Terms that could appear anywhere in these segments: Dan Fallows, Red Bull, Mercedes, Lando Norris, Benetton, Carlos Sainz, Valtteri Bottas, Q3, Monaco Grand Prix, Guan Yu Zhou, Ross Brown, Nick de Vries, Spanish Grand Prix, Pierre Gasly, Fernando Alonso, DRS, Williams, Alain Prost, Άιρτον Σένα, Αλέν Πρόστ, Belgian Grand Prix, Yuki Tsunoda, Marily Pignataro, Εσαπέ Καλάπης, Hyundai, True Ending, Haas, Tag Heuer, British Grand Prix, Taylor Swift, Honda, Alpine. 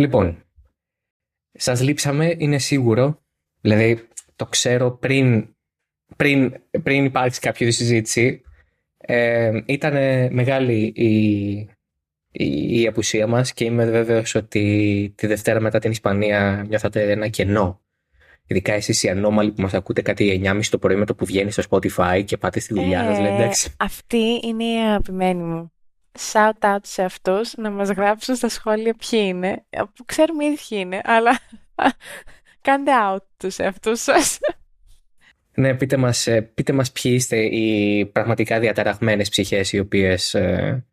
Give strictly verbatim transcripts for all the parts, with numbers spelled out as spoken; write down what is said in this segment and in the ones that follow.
Λοιπόν, σας λείψαμε, είναι σίγουρο. Δηλαδή, το ξέρω πριν, πριν, πριν υπάρξει κάποια συζήτηση. Ε, ήταν μεγάλη η, η, η απουσία μας και είμαι βέβαιος ότι τη Δευτέρα μετά την Ισπανία νιώθατε ένα κενό. Ειδικά εσείς οι ανώμαλοι που μας ακούτε κάτι εννιά και μισή το πρωί με το που βγαίνει στο Spotify και πάτε στη δουλειά σας, ε, λέτε εντάξει. Αυτή είναι η αγαπημένη μου. Shout out σε αυτούς, να μας γράψουν στα σχόλια ποιοι είναι, που ξέρουμε ήδη ποιοι είναι, αλλά κάντε out τους εαυτούς σας. Ναι, πείτε μας, πείτε μας ποιοι είστε οι πραγματικά διαταραγμένες ψυχές οι οποίες ε,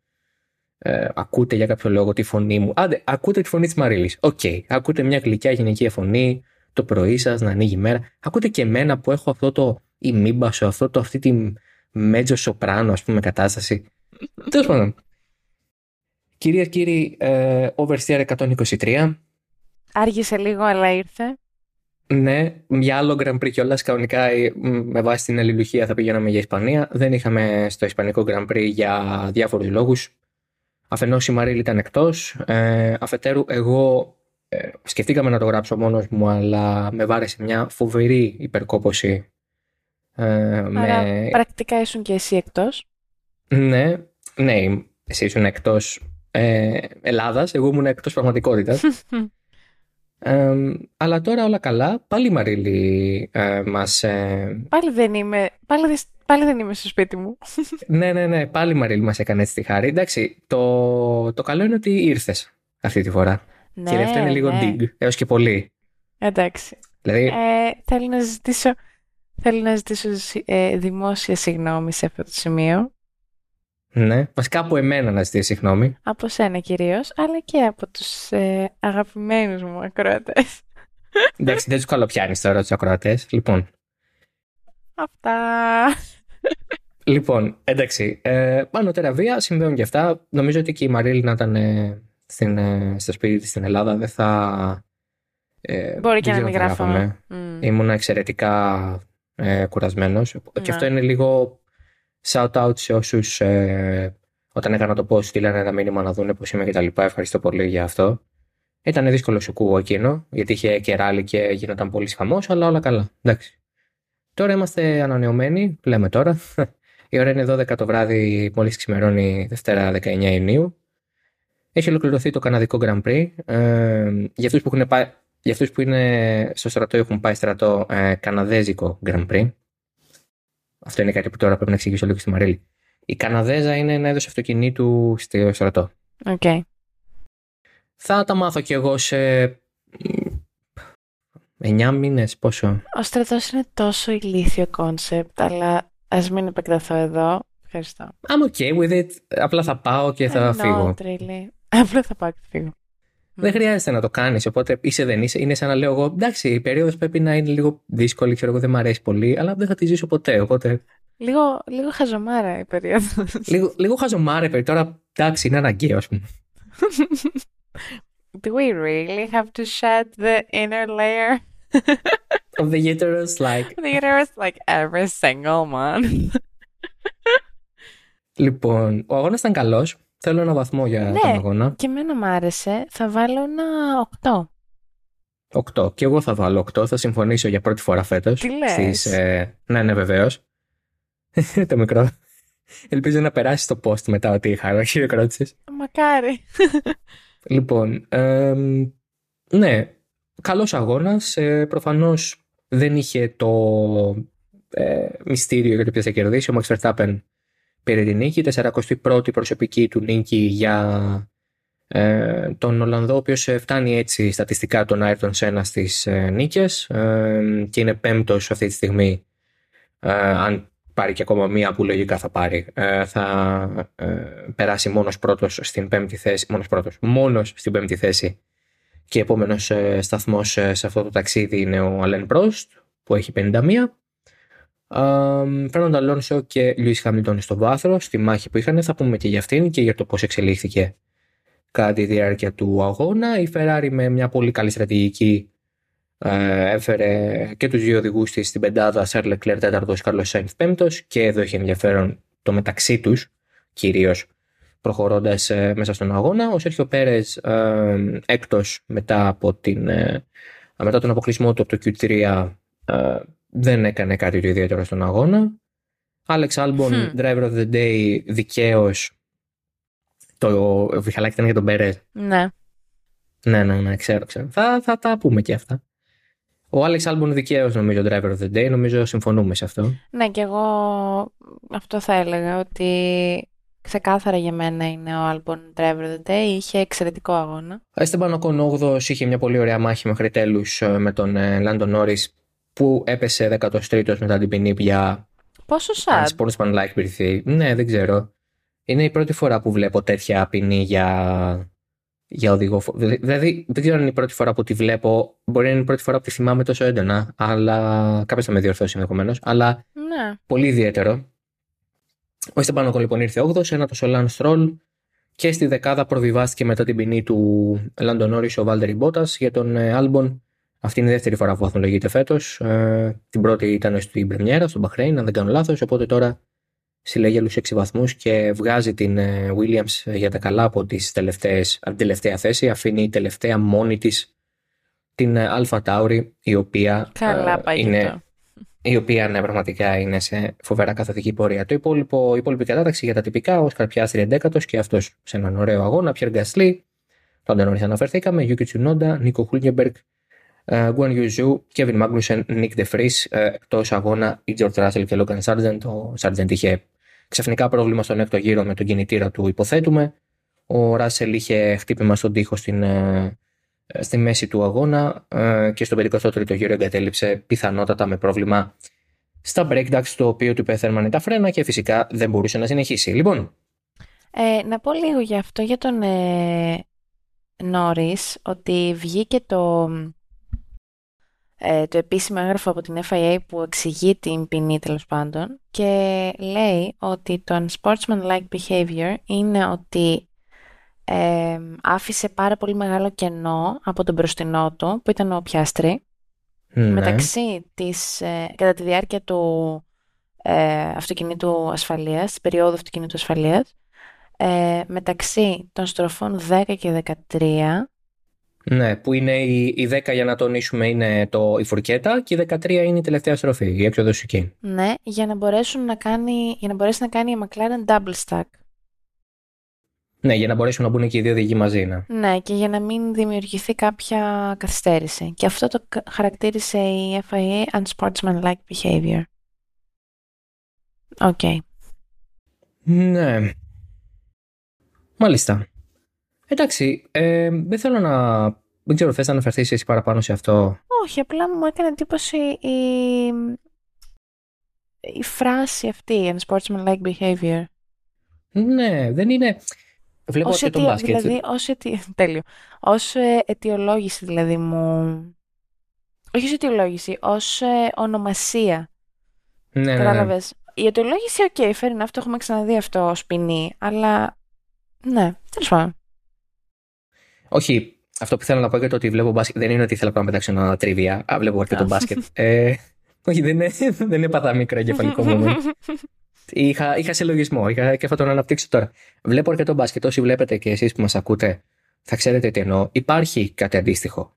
ε, ακούτε για κάποιο λόγο τη φωνή μου. Άντε, ακούτε τη φωνή της Μαρίλης. Οκ, okay. Ακούτε μια γλυκιά γυναικεία φωνή το πρωί σας να ανοίγει η μέρα. Ακούτε και εμένα που έχω αυτό το ημίμπασο, αυτό το, αυτή τη μέτζο σοπράνο ας πούμε κατάσταση. Τέλος πάντων. Κυρίες και κύριοι, ε, Oversteer εκατόν είκοσι τρία. Άργησε λίγο, αλλά ήρθε. Ναι, για άλλο Grand Prix κιόλας. Κανονικά, με βάση την αλληλουχία, θα πηγαίναμε για Ισπανία. Δεν είχαμε στο Ισπανικό Grand Prix για διάφορους λόγους. Αφενός η Μαρίλη ήταν εκτός. Ε, αφετέρου, εγώ ε, σκεφτήκαμε να το γράψω μόνος μου, αλλά με βάρεσε μια φοβερή υπερκόπωση. Ε, Άρα, με... πρακτικά ήσουν και εσύ εκτός. Ναι, ναι, εσύ ήσουν εκτός ε, Ελλάδας, εγώ ήμουν εκτός πραγματικότητας. ε, αλλά τώρα όλα καλά, πάλι η Μαρίλη ε, μας... Ε, πάλι, δεν είμαι, πάλι, δε, πάλι δεν είμαι στο σπίτι μου. ναι, ναι, ναι, πάλι η Μαρίλη μας έκανε έτσι τη χάρη. Εντάξει, το, το καλό είναι ότι ήρθες αυτή τη φορά. Ναι, και η δεύτερη είναι λίγο ναι. Dig, έως και πολύ. Εντάξει, δηλαδή... ε, θέλω να ζητήσω, θέλω να ζητήσω ε, δημόσια συγγνώμη σε αυτό το σημείο. Ναι, βασικά από εμένα να ζητήσει συγγνώμη. Από σένα κυρίως, αλλά και από τους ε, αγαπημένους μου ακροατές. Εντάξει, δεν τους καλοπιάνεις τώρα τους ακροατές, λοιπόν. Αυτά. Λοιπόν, εντάξει, ε, πάνω τεραβία συμβαίνουν και αυτά. Νομίζω ότι και η Μαρίλη να ήταν ε, στην, ε, στο σπίτι της στην Ελλάδα δεν θα... Ε, Μπορεί και να μην γράφαμε. Mm. Ήμουν εξαιρετικά ε, κουρασμένος να. Και αυτό είναι λίγο... Shout out σε όσους ε, όταν έκανα το post στείλανε ένα μήνυμα να δούνε πώς είμαι και τα λοιπά. Ευχαριστώ πολύ για αυτό. Ήταν δύσκολο σου κούγω εκείνο, γιατί είχε και ράλι και γίνονταν πολύ χαμός, αλλά όλα καλά. Εντάξει. Τώρα είμαστε ανανεωμένοι, λέμε τώρα. Η ώρα είναι δώδεκα το βράδυ, μόλις ξημερώνει Δευτέρα δεκαεννιά Ιουνίου. Έχει ολοκληρωθεί το Καναδικό Grand Prix. Ε, για αυτούς που, έχουν πάει, για αυτούς που είναι στο στρατό ή έχουν πάει στρατό, ε, Καναδέζικο Grand Prix. Αυτό είναι κάτι που τώρα πρέπει να εξηγήσω λίγο στη Μαρίλη. Η Καναδέζα είναι ένα είδος αυτοκινήτου στο στρατό. Οκ. Okay. Θα τα μάθω κι εγώ σε εννιά μήνες, πόσο. Ο στρατός είναι τόσο ηλίθιο κόνσεπτ, αλλά ας μην επεκταθώ εδώ. Ευχαριστώ. I'm okay with it. Απλά θα πάω και θα no, φύγω. Really. Απλά θα πάω και θα φύγω. Δεν χρειάζεται να το κάνεις, οπότε είσαι δεν είσαι. Είναι σαν να λέω εγώ, εντάξει, η περίοδος πρέπει να είναι λίγο δύσκολη, ξέρω εγώ, δεν μου αρέσει πολύ, αλλά δεν θα τη ζήσω ποτέ, οπότε... Λίγο, λίγο χαζομάρα η περίοδος. Λίγο, λίγο χαζομάρα η περίοδος, τώρα εντάξει, είναι αναγκαίο, ας πούμε. Do we really have to shed the inner layer of the uterus, like... The uterus, like every single month. Λοιπόν, ο αγώνας ήταν καλός. Θέλω ένα βαθμό για ναι, τον αγώνα. Ναι, και εμένα μου άρεσε. Θα βάλω ένα οκτώ. οκτώ. Και εγώ θα βάλω οκτώ. Θα συμφωνήσω για πρώτη φορά φέτος. Τι λες? Στις, ε... Ναι, ναι, βεβαίως. Το μικρό. Ελπίζω να περάσει το post μετά ότι είχα χειροκρότησες. Μακάρι. Λοιπόν, ε, ναι. Καλός αγώνας. Ε, προφανώς δεν είχε το ε, μυστήριο για το ποιο θα κερδίσει. Ο Max Verstappen πήρε την νίκη, σαρανταππρώτη προσωπική του νίκη για ε, τον Ολλανδό, ο οποίος φτάνει έτσι στατιστικά τον Άιρτον Σένα στις ε, νίκες ε, και είναι πέμπτος αυτή τη στιγμή. Ε, αν πάρει και ακόμα μία που λογικά θα πάρει, ε, θα ε, περάσει μόνος πρώτος στην πέμπτη θέση, μόνος πρώτος, μόνος στην πέμπτη θέση και επόμενος ε, σταθμός ε, σε αυτό το ταξίδι είναι ο Αλέν Πρόστ που έχει πενήντα μία. Φέρνοντα uh, Αλόνσο και Λιούις Χάμιλτον στο βάθρο, στη μάχη που είχαν, θα πούμε και για αυτήν και για το πώς εξελίχθηκε κατά τη διάρκεια του αγώνα. Η Φεράρι με μια πολύ καλή στρατηγική uh, έφερε και τους δύο οδηγούς της στην πεντάδα, Charles Leclerc τέταρτος, Carlos Sainz πέμπτος, και εδώ είχε ενδιαφέρον το μεταξύ τους κυρίως προχωρώντας ε, μέσα στον αγώνα. Ο Σέρχιο Πέρες ε, έκτος μετά, από την, ε, μετά τον αποκλεισμό του από το κιου θρι ε, δεν έκανε κάτι το ιδιαίτερο στον αγώνα. Alex Albon, hmm. driver of the day, δικαίως. Το βιχαλάκι ήταν για τον Πέρες. Ναι. Ναι, ναι, ναι, ξέρω, ξέρω. Θα, θα τα πούμε και αυτά. Ο Alex Albon δικαίως νομίζω driver of the day, νομίζω συμφωνούμε σε αυτό. Ναι, και εγώ αυτό θα έλεγα, ότι ξεκάθαρα για μένα είναι ο Albon driver of the day, είχε εξαιρετικό αγώνα. Esteban Ocon όγδοος, είχε μια πολύ ωραία μάχη μέχρι τέλους με τον Lando Norris, που έπεσε δέκατος τρίτος μετά την ποινή πια. Πόσο σαν. Sportsman-like πυρηθεί. Ναι, δεν ξέρω. Είναι η πρώτη φορά που βλέπω τέτοια ποινή για... για οδηγό. Δηλαδή, δεν ξέρω αν είναι η πρώτη φορά που τη βλέπω. Μπορεί να είναι η πρώτη φορά που τη θυμάμαι τόσο έντονα, αλλά κάποιος θα με διορθώσει ενδεχομένως. Αλλά ναι, πολύ ιδιαίτερο. Ο Esteban Ocon λοιπόν ήρθε όγδοος, ένατος ο Lance Stroll, και στη δεκάδα προβιβάστηκε μετά την ποινή του Lando Norris ο Valtteri Bottas. Για τον Albon, αυτή είναι η δεύτερη φορά που βαθμολογείται φέτος. Ε, την πρώτη ήταν στην πρεμιέρα, στον Μπαχρέιν, αν δεν κάνω λάθος. Οπότε τώρα συλλέγει άλλους έξι βαθμούς και βγάζει την Williams για τα καλά από, τις τελευταίες, από την τελευταία θέση. Αφήνει η τελευταία μόνη της την Alpha Tauri, η οποία, καλά, ε, είναι, η οποία ναι, πραγματικά είναι σε φοβερά καθοδική πορεία. Το υπόλοιπο, η υπόλοιπη κατάταξη για τα τυπικά, ο Oscar Piastri έντεκα και αυτός σε έναν ωραίο αγώνα. Pierre Gasly, τον Αντωνόρις αναφερθήκαμε, Yuki Tsunoda, Nico Hülkenberg, Guan Yu Zhou, Kevin Magnussen, Nick De Vries. Εκτός αγώνα, η George Russell και Logan Sargeant. Ο Sargeant είχε ξαφνικά πρόβλημα στον έκτο γύρο με τον κινητήρα του, υποθέτουμε. Ο Russell είχε χτύπημα στον τοίχο στην, στη μέση του αγώνα και στον πενηκοστό τρίτο γύρο εγκατέλειψε πιθανότατα με πρόβλημα στα breakdowns, το οποίο του υπεθέρμανε τα φρένα και φυσικά δεν μπορούσε να συνεχίσει. Λοιπόν, ε, να πω λίγο γι' αυτό για τον ε, Norris, ότι βγήκε το... το επίσημο έγγραφο από την εφ άι έι που εξηγεί την ποινή, τέλος πάντων, και λέει ότι το unsportsmanlike behavior είναι ότι ε, άφησε πάρα πολύ μεγάλο κενό από τον μπροστινό του, που ήταν ο Piastri, ναι, μεταξύ της, ε, κατά τη διάρκεια του ε, αυτοκινήτου ασφαλείας, της περίοδου αυτοκινήτου ασφαλείας, ε, μεταξύ των στροφών δέκα και δεκατρία. Ναι, που είναι η, η δέκα για να τονίσουμε είναι το, η φουρκέτα, και η δεκατρία είναι η τελευταία στροφή, η έξοδος εκεί. Ναι, για να, μπορέσουν να κάνει, για να μπορέσει να κάνει η McLaren double stack. Ναι, για να μπορέσουν να μπουν και οι δύο οδηγοί μαζί. Ναι, ναι, και για να μην δημιουργηθεί κάποια καθυστέρηση. Και αυτό το χαρακτήρισε η εφ άι έι unsportsmanlike behavior. Οκ. Okay. Ναι. Μάλιστα. Εντάξει, ε, δεν θέλω να... Δεν ξέρω, θες να αναφερθείς εσύ παραπάνω σε αυτό? Όχι, απλά μου έκανε εντύπωση η, η φράση αυτή, unsportsmanlike behavior. Ναι, δεν είναι... Βλέπω ως και αιτιο... τον μπάσκετ. Δηλαδή, ως, αιτιο... Τέλειο. Ως αιτιολόγηση δηλαδή μου... Όχι ως αιτιολόγηση, ως ονομασία. Ναι, κατάλαβες. Ναι. Η αιτιολόγηση, οκ, okay, φέρει να αυτό, έχουμε ξαναδεί αυτό ως ποινή, αλλά... Ναι, τέλος πάντων. Όχι, αυτό που θέλω να πω για το ότι βλέπω μπάσκετ δεν είναι ότι θέλω να πετάξω ένα τρίβια. Α, βλέπω αρκετό μπάσκετ. ε, όχι, δεν, δεν έπαθα μικρό εγκεφαλικό moment. είχα, είχα συλλογισμό είχα, και θα τον αναπτύξω τώρα. Βλέπω αρκετό μπάσκετ. Όσοι βλέπετε και εσείς που μας ακούτε, θα ξέρετε τι εννοώ. Υπάρχει κάτι αντίστοιχο.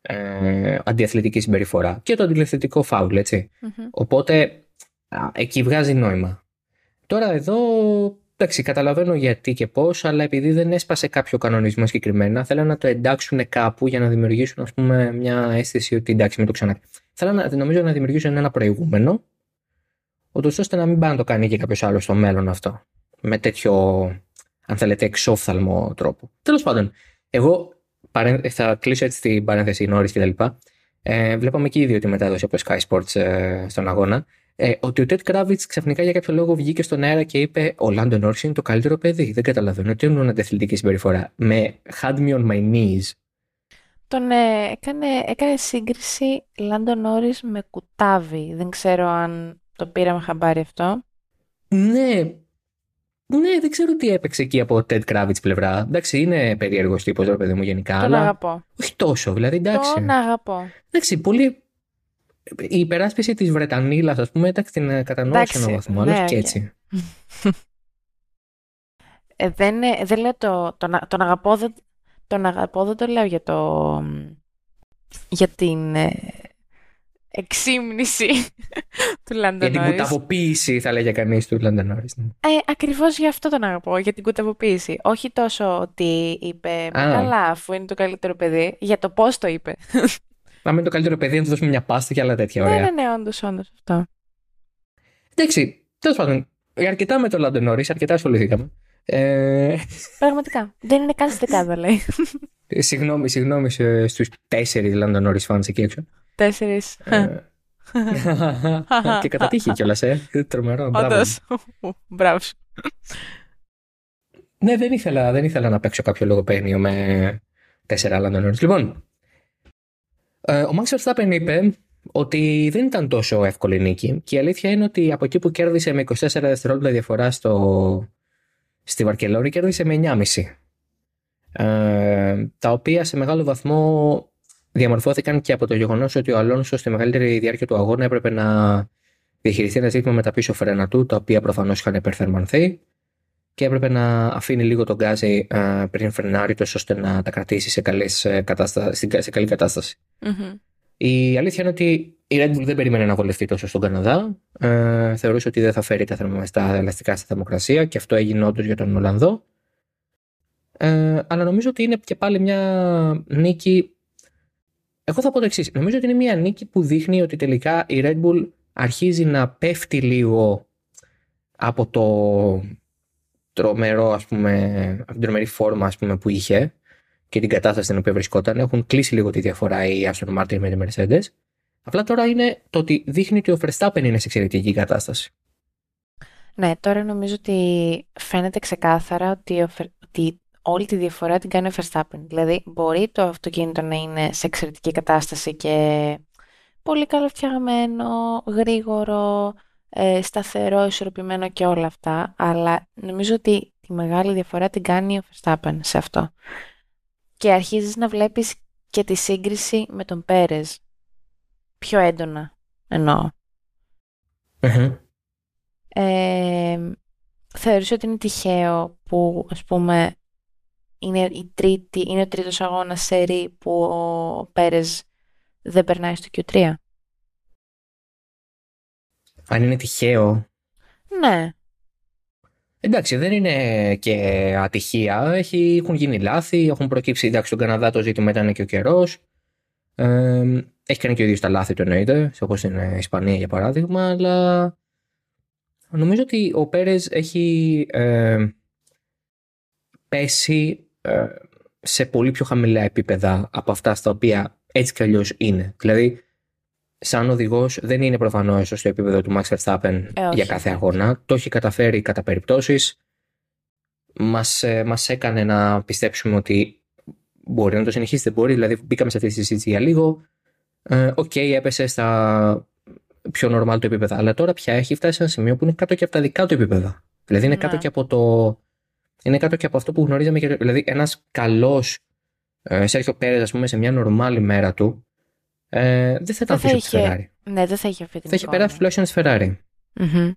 Ε, αντιαθλητική συμπεριφορά και το αντιαθλητικό φάουλ, έτσι. Οπότε α, εκεί βγάζει νόημα. Τώρα εδώ. Εντάξει, καταλαβαίνω γιατί και πώς, αλλά επειδή δεν έσπασε κάποιο κανονισμό συγκεκριμένα, θέλανε να το εντάξουν κάπου για να δημιουργήσουν, ας πούμε, μια αίσθηση ότι εντάξει, μην το ξανακάνει. Θέλανε, νομίζω, να δημιουργήσουν ένα προηγούμενο, ούτως ώστε να μην πάει να το κάνει και κάποιος άλλος στο μέλλον αυτό. Με τέτοιο, αν θέλετε, εξόφθαλμο τρόπο. Τέλος πάντων, εγώ θα κλείσω έτσι την παρένθεση Norris κτλ. Ε, βλέπαμε και ήδη τη μετάδοση από το Sky Sports ε, στον αγώνα. Ε, ότι ο Τετ Κράβιτς ξαφνικά για κάποιο λόγο βγήκε στον αέρα και είπε: ο Lando Norris είναι το καλύτερο παιδί. Δεν καταλαβαίνω τι εννοούν αντιαθλητική συμπεριφορά. Με had me on my knees. Τον ε, έκανε, έκανε σύγκριση Lando Norris με κουτάβι. Δεν ξέρω αν το πήραμε χαμπάρι αυτό. Ναι. Ναι, δεν ξέρω τι έπαιξε εκεί από Τετ Κράβιτς πλευρά. Εντάξει, είναι περίεργος τύπος το παιδί μου γενικά. Τον αλλά... αγαπώ. Όχι τόσο, δηλαδή εντάξει. Τον αγαπώ. Εντάξει, πολύ. Η υπεράσπιση της Βρετανίλας, ας πούμε, εντάξει, την κατανοώ σε έναν βαθμό, αλλά και έτσι. Ε, δεν, δεν λέω το, τον, τον, αγαπώ, δεν, τον αγαπώ, δεν το λέω για, το, για την ε, εξύμνηση του Lando Norris. Για την κουταβοποίηση θα λέγε κανείς του Lando Norris. Ε, ακριβώς γι' αυτό τον αγαπώ, για την κουταβοποίηση. Όχι τόσο ότι είπε καλά αφού είναι το καλύτερο παιδί, για το πώς το είπε. Αν είναι το καλύτερο παιδί, να του δώσουμε μια πάστα και άλλα τέτοια ωραία. Ναι, ναι, ναι, όντως, όντως αυτό. Εντάξει, τέλος πάντων, αρκετά με τον Lando Norris, αρκετά ασχοληθήκαμε. Ε... Πραγματικά. Δεν είναι καν στη δεκάδα, λέει. Συγγνώμη, συγγνώμη στους τέσσερις Lando Norris fans εκεί έξω. Τέσσερις. Και κατατύχει κιόλας, ε. Τρομερό. Όντως. Μπράβο. Ναι, δεν ήθελα, δεν ήθελα να παίξω κάποιο λογοπαίγνιο με τέσσερα Lando Norris. Λοιπόν, ο Max Verstappen είπε ότι δεν ήταν τόσο εύκολη νίκη και η αλήθεια είναι ότι από εκεί που κέρδισε με είκοσι τέσσερα δευτερόλεπτα διαφορά στο... στη Βαρκελόνη κέρδισε με εννιά κόμμα πέντε. Ε, τα οποία σε μεγάλο βαθμό διαμορφώθηκαν και από το γεγονός ότι ο Αλόνσο στη μεγαλύτερη διάρκεια του αγώνα έπρεπε να διαχειριστεί ένα ζήτημα με τα πίσω φρένα του, τα οποία προφανώς είχαν υπερθερμανθεί και έπρεπε να αφήνει λίγο τον γκάζι ε, πριν φρενάρει τόσο ώστε να τα κρατήσει σε, καλές, ε, κατάστα... σε καλή κατάσταση. Mm-hmm. Η αλήθεια είναι ότι η Red Bull δεν περίμενε να βολευτεί τόσο στον Καναδά. Ε, θεωρούσε ότι δεν θα φέρει τα θερμομεστά ελαστικά στη θερμοκρασία και αυτό έγινε όντως για τον Ολλανδό. Ε, αλλά νομίζω ότι είναι και πάλι μια νίκη. Εγώ θα πω το εξής. Νομίζω ότι είναι μια νίκη που δείχνει ότι τελικά η Red Bull αρχίζει να πέφτει λίγο από το τρομερό, ας πούμε, από την τρομερή φόρμα, ας πούμε, που είχε και την κατάσταση στην οποία βρισκόταν. Έχουν κλείσει λίγο τη διαφορά η Aston Martin με τη Mercedes. Απλά τώρα είναι το ότι δείχνει ότι ο Verstappen είναι σε εξαιρετική κατάσταση. Ναι, τώρα νομίζω ότι φαίνεται ξεκάθαρα ότι, ο, ότι όλη τη διαφορά την κάνει ο Verstappen. Δηλαδή, μπορεί το αυτοκίνητο να είναι σε εξαιρετική κατάσταση και πολύ καλοφτιαγμένο, γρήγορο, ε, σταθερό, ισορροπημένο και όλα αυτά. Αλλά νομίζω ότι τη μεγάλη διαφορά την κάνει ο Verstappen σε αυτό. Και αρχίζεις να βλέπεις και τη σύγκριση με τον Πέρες. Πιο έντονα, εννοώ. Uh-huh. Ε, θεωρείς ότι είναι τυχαίο που, ας πούμε, είναι, η τρίτη, είναι ο τρίτος αγώνας σερί που ο Πέρες δεν περνάει στο κιου τρία. Αν είναι τυχαίο. Ναι. Εντάξει, δεν είναι και ατυχία. Έχει, έχουν γίνει λάθη, έχουν προκύψει. Εντάξει, στον Καναδά το ζήτημα ήταν και ο καιρός. Ε, έχει κάνει και ο ίδιος τα λάθη του, εννοείται, όπως στην Ισπανία για παράδειγμα. Αλλά νομίζω ότι ο Πέρες έχει ε, πέσει ε, σε πολύ πιο χαμηλά επίπεδα από αυτά στα οποία έτσι κι αλλιώς είναι. Δηλαδή, σαν οδηγός δεν είναι προφανώς στο επίπεδο του Max Verstappen ε, για κάθε αγώνα. Το έχει καταφέρει κατά περιπτώσεις. Μας, ε, μας έκανε να πιστέψουμε ότι μπορεί να το συνεχίσει, δεν μπορεί. Δηλαδή μπήκαμε σε αυτή τη συζήτηση για λίγο. Οκ, ε, okay, έπεσε στα πιο normal του επίπεδα. Αλλά τώρα πια έχει φτάσει σε ένα σημείο που είναι κάτω και από τα δικά του επίπεδα. Δηλαδή είναι, ναι, κάτω, και από το... είναι κάτω και από αυτό που γνωρίζαμε. Και... Δηλαδή ένας καλός ε, Σέρχιο Πέρες, ας πούμε, σε μια normal ημέρα του, Ε, δεν θα ήταν πίσω από τη Ferrari. Ναι, δεν θα είχε αυτή την θα είχε εικόνα. περάσει τουλάχιστον στη Ferrari. Mm-hmm.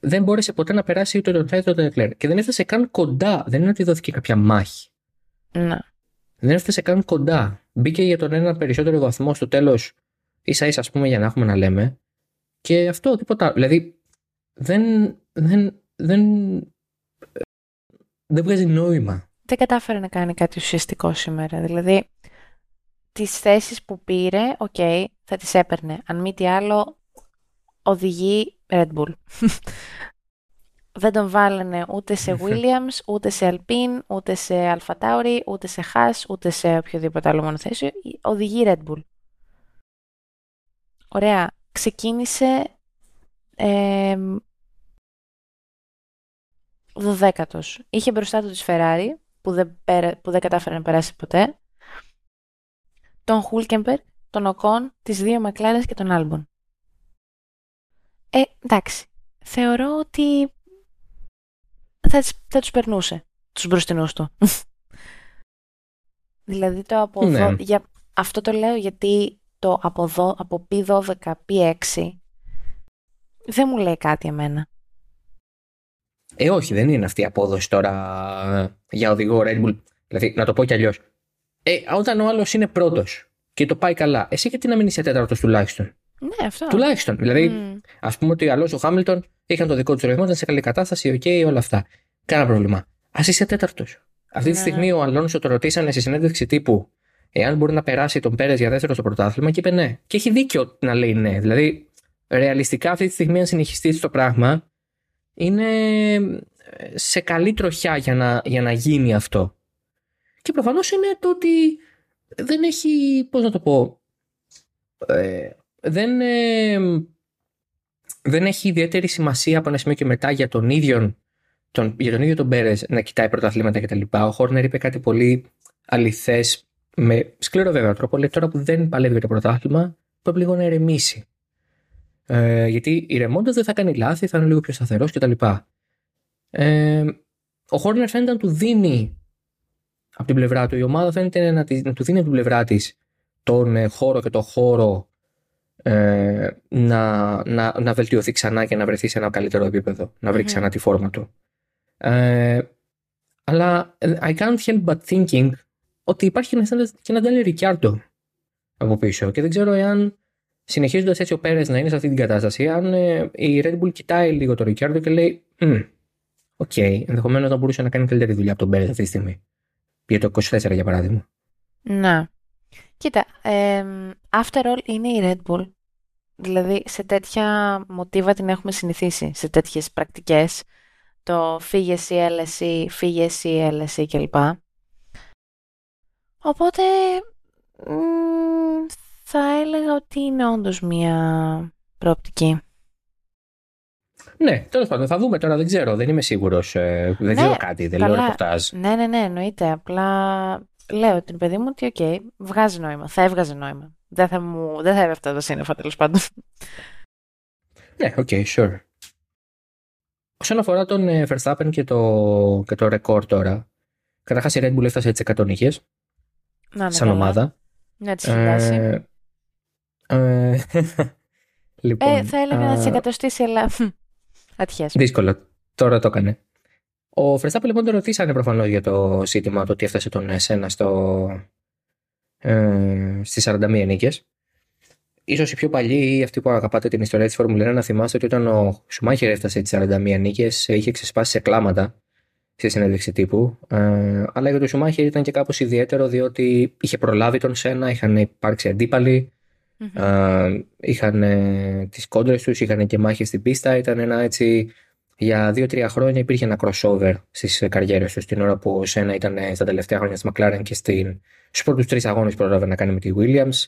Δεν μπόρεσε ποτέ να περάσει ούτε τον Sainz ούτε τον Leclerc. Και δεν έφτασε καν κοντά. Δεν είναι ότι δόθηκε κάποια μάχη. Ναι. Δεν έφτασε καν κοντά. Μπήκε για τον ένα περισσότερο βαθμό στο τέλος, ίσα ίσα, ας πούμε, για να έχουμε να λέμε. Και αυτό, τίποτα. Δηλαδή, δεν. Δεν. Δεν, δεν βγάζει νόημα. Δεν κατάφερε να κάνει κάτι ουσιαστικό σήμερα. Δηλαδή, τις θέσεις που πήρε, οκ, okay, θα τις έπαιρνε. Αν μη τι άλλο, οδηγεί Red Bull. Δεν τον βάλανε ούτε σε Williams, ούτε σε Alpine, ούτε σε Alfa Tauri, ούτε σε Haas, ούτε σε οποιοδήποτε άλλο μονοθέσιο. Οδηγεί Red Bull. Ωραία. Ξεκίνησε ε, δωδέκατος. Είχε μπροστά του τη Ferrari, που δεν, πέρα, που δεν κατάφερε να περάσει ποτέ, τον Χούλκεμπερ, τον Οκόν, τις δύο Μακλάρενς και τον Άλμπον. Ε, εντάξει. Θεωρώ ότι θα, θα τους περνούσε, τους μπροστινούς του. Δηλαδή το από ναι. δο, για, αυτό το λέω γιατί το από, δο, από πι δώδεκα, πι έξι δεν μου λέει κάτι εμένα. Ε, όχι, δεν είναι αυτή η απόδοση τώρα για οδηγό Red Bull. Δηλαδή, να το πω κι αλλιώς. Ε, όταν ο άλλος είναι πρώτος και το πάει καλά, εσύ γιατί να μην είσαι τέταρτος τουλάχιστον. Ναι, αυτό. Τουλάχιστον. Δηλαδή, mm. ας πούμε ότι ο Αλόνσο, ο Χάμιλτον είχαν το δικό του ρυθμό, ήταν σε καλή κατάσταση, οκ, okay, όλα αυτά. Κάνα πρόβλημα. Ας είσαι τέταρτος. Αυτή τη yeah. στιγμή ο Αλόνσο το ρωτήσανε σε συνέντευξη τύπου εάν μπορεί να περάσει τον Πέρες για δεύτερο στο πρωτάθλημα και είπε ναι. Και έχει δίκιο να λέει ναι. Δηλαδή, ρεαλιστικά αυτή τη στιγμή, αν συνεχιστεί το πράγμα, είναι σε καλή τροχιά για να, για να γίνει αυτό. Και προφανώς είναι το ότι δεν έχει, πώς να το πω, ε, δεν, ε, δεν έχει ιδιαίτερη σημασία από ένα σημείο και μετά για τον ίδιο τον, για τον, ίδιο τον Πέρες να κοιτάει πρωταθλήματα κτλ. Ο Χόρνερ είπε κάτι πολύ αληθές, με σκληρό βέβαια τρόπο, λέει τώρα που δεν παλεύει για το πρωτάθλημα, πρέπει λίγο να ηρεμήσει. Ε, γιατί ηρεμώντας δεν θα κάνει λάθη, θα είναι λίγο πιο σταθερός κτλ. Ε, ο Χόρνερ φαίνεται να του δίνει από την πλευρά του, η ομάδα φαίνεται να, τη, να του δίνει από την πλευρά της τον ε, χώρο και το χώρο ε, να, να, να βελτιωθεί ξανά και να βρεθεί σε ένα καλύτερο επίπεδο, να βρει mm-hmm. ξανά τη φόρμα του. Ε, αλλά I can't help but thinking ότι υπάρχει και ένα Ντάνιελ Ρικιάρντο από πίσω και δεν ξέρω εάν συνεχίζοντας έτσι ο Πέρες να είναι σε αυτή την κατάσταση, αν ε, η Red Bull κοιτάει λίγο τον Ρικιάρντο και λέει οκ, okay, ενδεχομένως να μπορούσε να κάνει καλύτερη δουλειά από τον Πέρες αυτή τη στιγμή. Για το είκοσι τέσσερα για παράδειγμα. Να. Κοίτα, ε, after all είναι η Red Bull. Δηλαδή σε τέτοια μοτίβα την έχουμε συνηθίσει, σε τέτοιες πρακτικές. Το φύγες η έλεση, φύγες η έλεση κλπ. Οπότε μ, θα έλεγα ότι είναι όντως μια προοπτική. Ναι, τέλος πάντων, θα δούμε τώρα, δεν ξέρω, δεν είμαι σίγουρος, δεν ναι, ξέρω κάτι, δεν καλά, λέω ρεπορτάζ. Ναι, ναι, ναι, εννοείται, απλά λέω την παιδί μου ότι οκ, okay, βγάζει νόημα, θα έβγαζε νόημα, δεν θα, μου, δεν θα έβγαζε τα σύννεφα τέλος πάντων. Ναι, οκ, okay, sure. Όσον αφορά τον Verstappen και το, και το ρεκόρ τώρα, καταρχάς η Red Bull έφτασε τις εκατό νίκες, να, ναι, σαν καλά. Ομάδα. Ναι, τις φτάσει. Ε, ε, λοιπόν, ε, θα έλεγα α... να τις εκατοστήσει, αλλά... Ατυχές. Δύσκολο. Τώρα το έκανε. Ο Verstappen λοιπόν τον ρωτήσανε προφανώς για το σύντημα, το ότι έφτασε τον Σένα ε, στις σαράντα μία νίκες. Ίσως οι πιο παλιοί ή αυτοί που αγαπάτε την ιστορία της Φόρμουλα ένα να θυμάστε ότι όταν ο Σουμάχερ έφτασε τις σαράντα μία νίκες είχε ξεσπάσει σε κλάματα στη συνέντευξη τύπου. Ε, αλλά για τον Σουμάχερ ήταν και κάπως ιδιαίτερο διότι είχε προλάβει τον Σένα, είχαν υπάρξει αντίπαλοι. Mm-hmm. Uh, είχαν uh, τις κόντρες τους, είχαν και μάχες στην πίστα. Ήταν ένα έτσι για δύο τρία χρόνια υπήρχε ένα crossover στις uh, καριέρες τους. Την ώρα που ο Σένα ήταν uh, στα τελευταία χρόνια στη McLaren και στην... στους πρώτους τρεις αγώνες πρόλαβε να κάνει με τη Williams.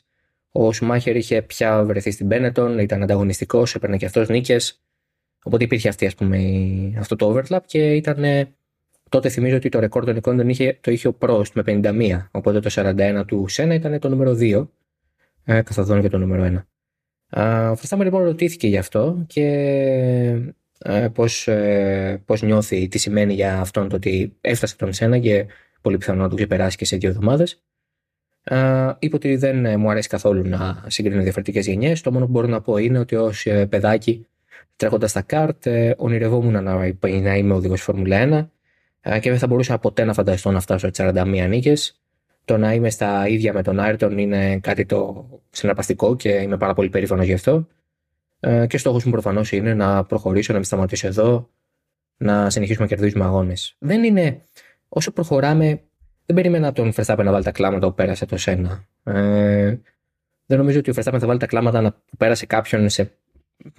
Ο Σουμάχερ είχε πια βρεθεί στην Benetton, ήταν ανταγωνιστικός, έπαιρνε και αυτός νίκες. Οπότε υπήρχε αυτή, ας πούμε, η... αυτό το overlap και ήταν. Uh, τότε θυμίζω ότι το ρεκόρ των εικόνων είχε... το είχε ο Prost με πενήντα μία. Οπότε το σαράντα ένα του Σένα ήταν το νούμερο δύο. Ε, καθοδόν και το νούμερο ένα. Α, ο Verstappen λοιπόν ρωτήθηκε γι' αυτό και ε, πώς, ε, πώς νιώθει, τι σημαίνει για αυτόν το ότι έφτασε τον Σένα και πολύ πιθανό να τον ξεπεράσει και σε δύο εβδομάδες. Ε, είπε ότι δεν ε, μου αρέσει καθόλου να συγκρίνω διαφορετικές γενιές. Το μόνο που μπορώ να πω είναι ότι ως ε, παιδάκι τρέχοντας τα καρτ ε, ονειρευόμουν να, να είμαι οδηγός Φόρμουλα ένα ε, και δεν θα μπορούσα ποτέ να φανταστώ να φτάσω στις σαράντα μία νίκες. Το να είμαι στα ίδια με τον Άιρτον είναι κάτι το συναρπαστικό και είμαι πάρα πολύ περήφανος γι' αυτό. Ε, και στόχος μου προφανώς είναι να προχωρήσω, να μην σταματήσω εδώ, να συνεχίσουμε να κερδίζουμε αγώνες. Δεν είναι, όσο προχωράμε, δεν περίμενα τον Verstappen να βάλει τα κλάματα που πέρασε το Σένα. Ε, δεν νομίζω ότι ο Verstappen θα βάλει τα κλάματα που πέρασε κάποιον σε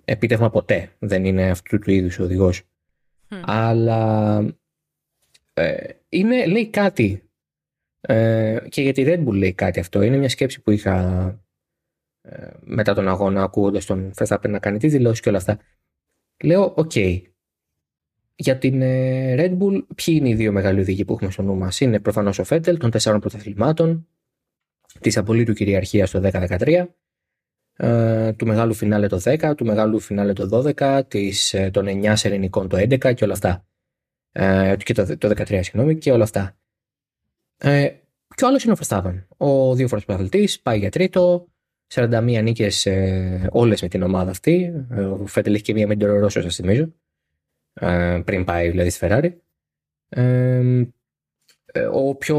επίτευγμα ποτέ. Δεν είναι αυτού του είδους ο οδηγός. Mm. Αλλά ε, είναι, λέει κάτι. Ε, και για τη Red Bull λέει κάτι αυτό. Είναι μια σκέψη που είχα ε, μετά τον αγώνα, ακούγοντας τον Verstappen να κάνει τις δηλώσεις και όλα αυτά. Λέω, οκ, okay, για την ε, Red Bull, ποιοι είναι οι δύο μεγάλοι οδηγοί που έχουμε στο νου μας? Είναι προφανώς ο Vettel των τεσσάρων πρωταθλημάτων, της απολύτου κυριαρχίας το δέκα δεκατρία, ε, του μεγάλου φινάλε το δέκα, του μεγάλου φινάλε το δώδεκα, της, ε, των εννιά ελληνικών το έντεκα και όλα αυτά. Ε, και το, το δεκατρία, συγγνώμη, και όλα αυτά. Ε, και ο άλλος είναι ο Verstappen. Ο δύο φορές πρωταθλητής, πάει για τρίτο, σαράντα μία νίκες ε, όλες με την ομάδα αυτή. Ο Vettel έχει και μία με την Τορορόσο, σας θυμίζω. πριν πάει δηλαδή στη Ferrari. Ε, ο πιο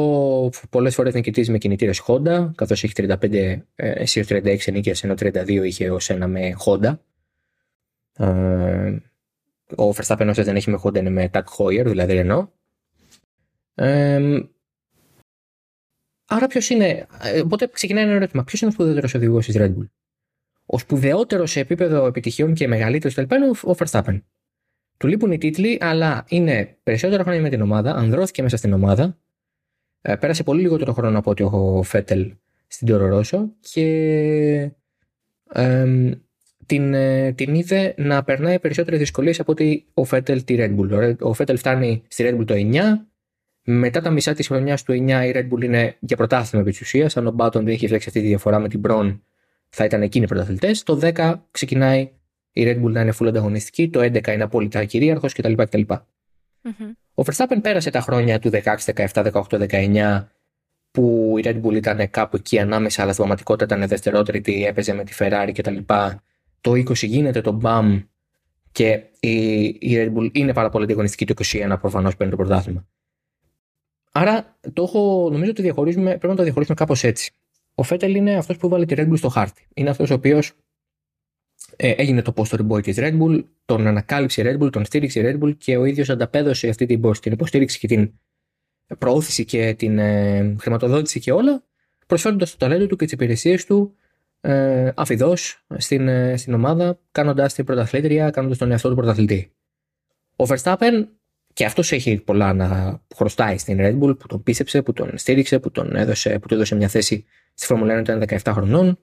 πολλές φορές νικητής με κινητήρες Honda, καθώς έχει τριάντα πέντε έως τριάντα έξι νίκες, ενώ τριάντα δύο είχε ως ένα με Honda. Ε, ο Verstappen όσο δεν έχει με Honda είναι με Tag Heuer, δηλαδή ενώ. Ε, άρα ποιος είναι, οπότε ξεκινάει ένα ερώτημα, ποιος είναι ο σπουδαιότερος οδηγός της Red Bull? Ο σπουδαιότερος σε επίπεδο επιτυχιών και μεγαλύτερος κλπ. Είναι ο Verstappen. Του λείπουν οι τίτλοι, αλλά είναι περισσότερα χρόνια με την ομάδα, ανδρώθηκε μέσα στην ομάδα, πέρασε πολύ λιγότερο χρόνο από ότι ο Vettel στην Τόρο Ρώσο και ε, την, την είδε να περνάει περισσότερες δυσκολίες από ότι ο Vettel τη Red Bull. Ο Vettel φτάνει στη Red Bull το εννιά, μετά τα μισά της χρονιάς του εννιά η Red Bull είναι για πρωτάθλημα επί της ουσίας. Αν ο Μπάτον δεν είχε φλέξει αυτή τη διαφορά με την Braun, θα ήταν εκείνοι οι πρωταθλητές. Το δέκα ξεκινάει η Red Bull να είναι full ανταγωνιστική, το έντεκα είναι απόλυτα κυρίαρχος κτλ. κτλ. Mm-hmm. Ο Verstappen πέρασε τα χρόνια του δεκαέξι, δεκαεπτά, δεκαοκτώ, δεκαεννιά που η Red Bull ήταν κάπου εκεί ανάμεσα, αλλά στην πραγματικότητα ήταν δευτερότριτη, έπαιζε με τη Ferrari κτλ. Το είκοσι γίνεται το μπαμ και η, η Red Bull είναι πάρα πολύ ανταγωνιστική. Το είκοσι ένα προφανώς παίρνει το πρωτάθλημα. Άρα το έχω, νομίζω ότι διαχωρίζουμε, πρέπει να το διαχωρίσουμε κάπως έτσι. Ο Vettel είναι αυτός που βάλε τη Red Bull στο χάρτη. Είναι αυτός ο οποίος Ε, έγινε το poster boy της Red Bull, τον ανακάλυψε η Red Bull, τον στήριξε η Red Bull και ο ίδιος ανταπέδωσε αυτή την υποστήριξη και την προώθηση και την ε, χρηματοδότηση και όλα, προσφέροντας το ταλέντο του και τις υπηρεσίες του ε, αφιδώς στην, ε, στην ομάδα, κάνοντας την πρωταθλήτρια, κάνοντας τον εαυτό του πρωταθλητή. Ο Verstappen, και αυτός έχει πολλά να χρωστάει στην Red Bull, που τον πίστεψε, που τον στήριξε, που, τον έδωσε, που του έδωσε μια θέση στη Φόρμουλα ένα όταν ήταν δεκαεπτά χρονών,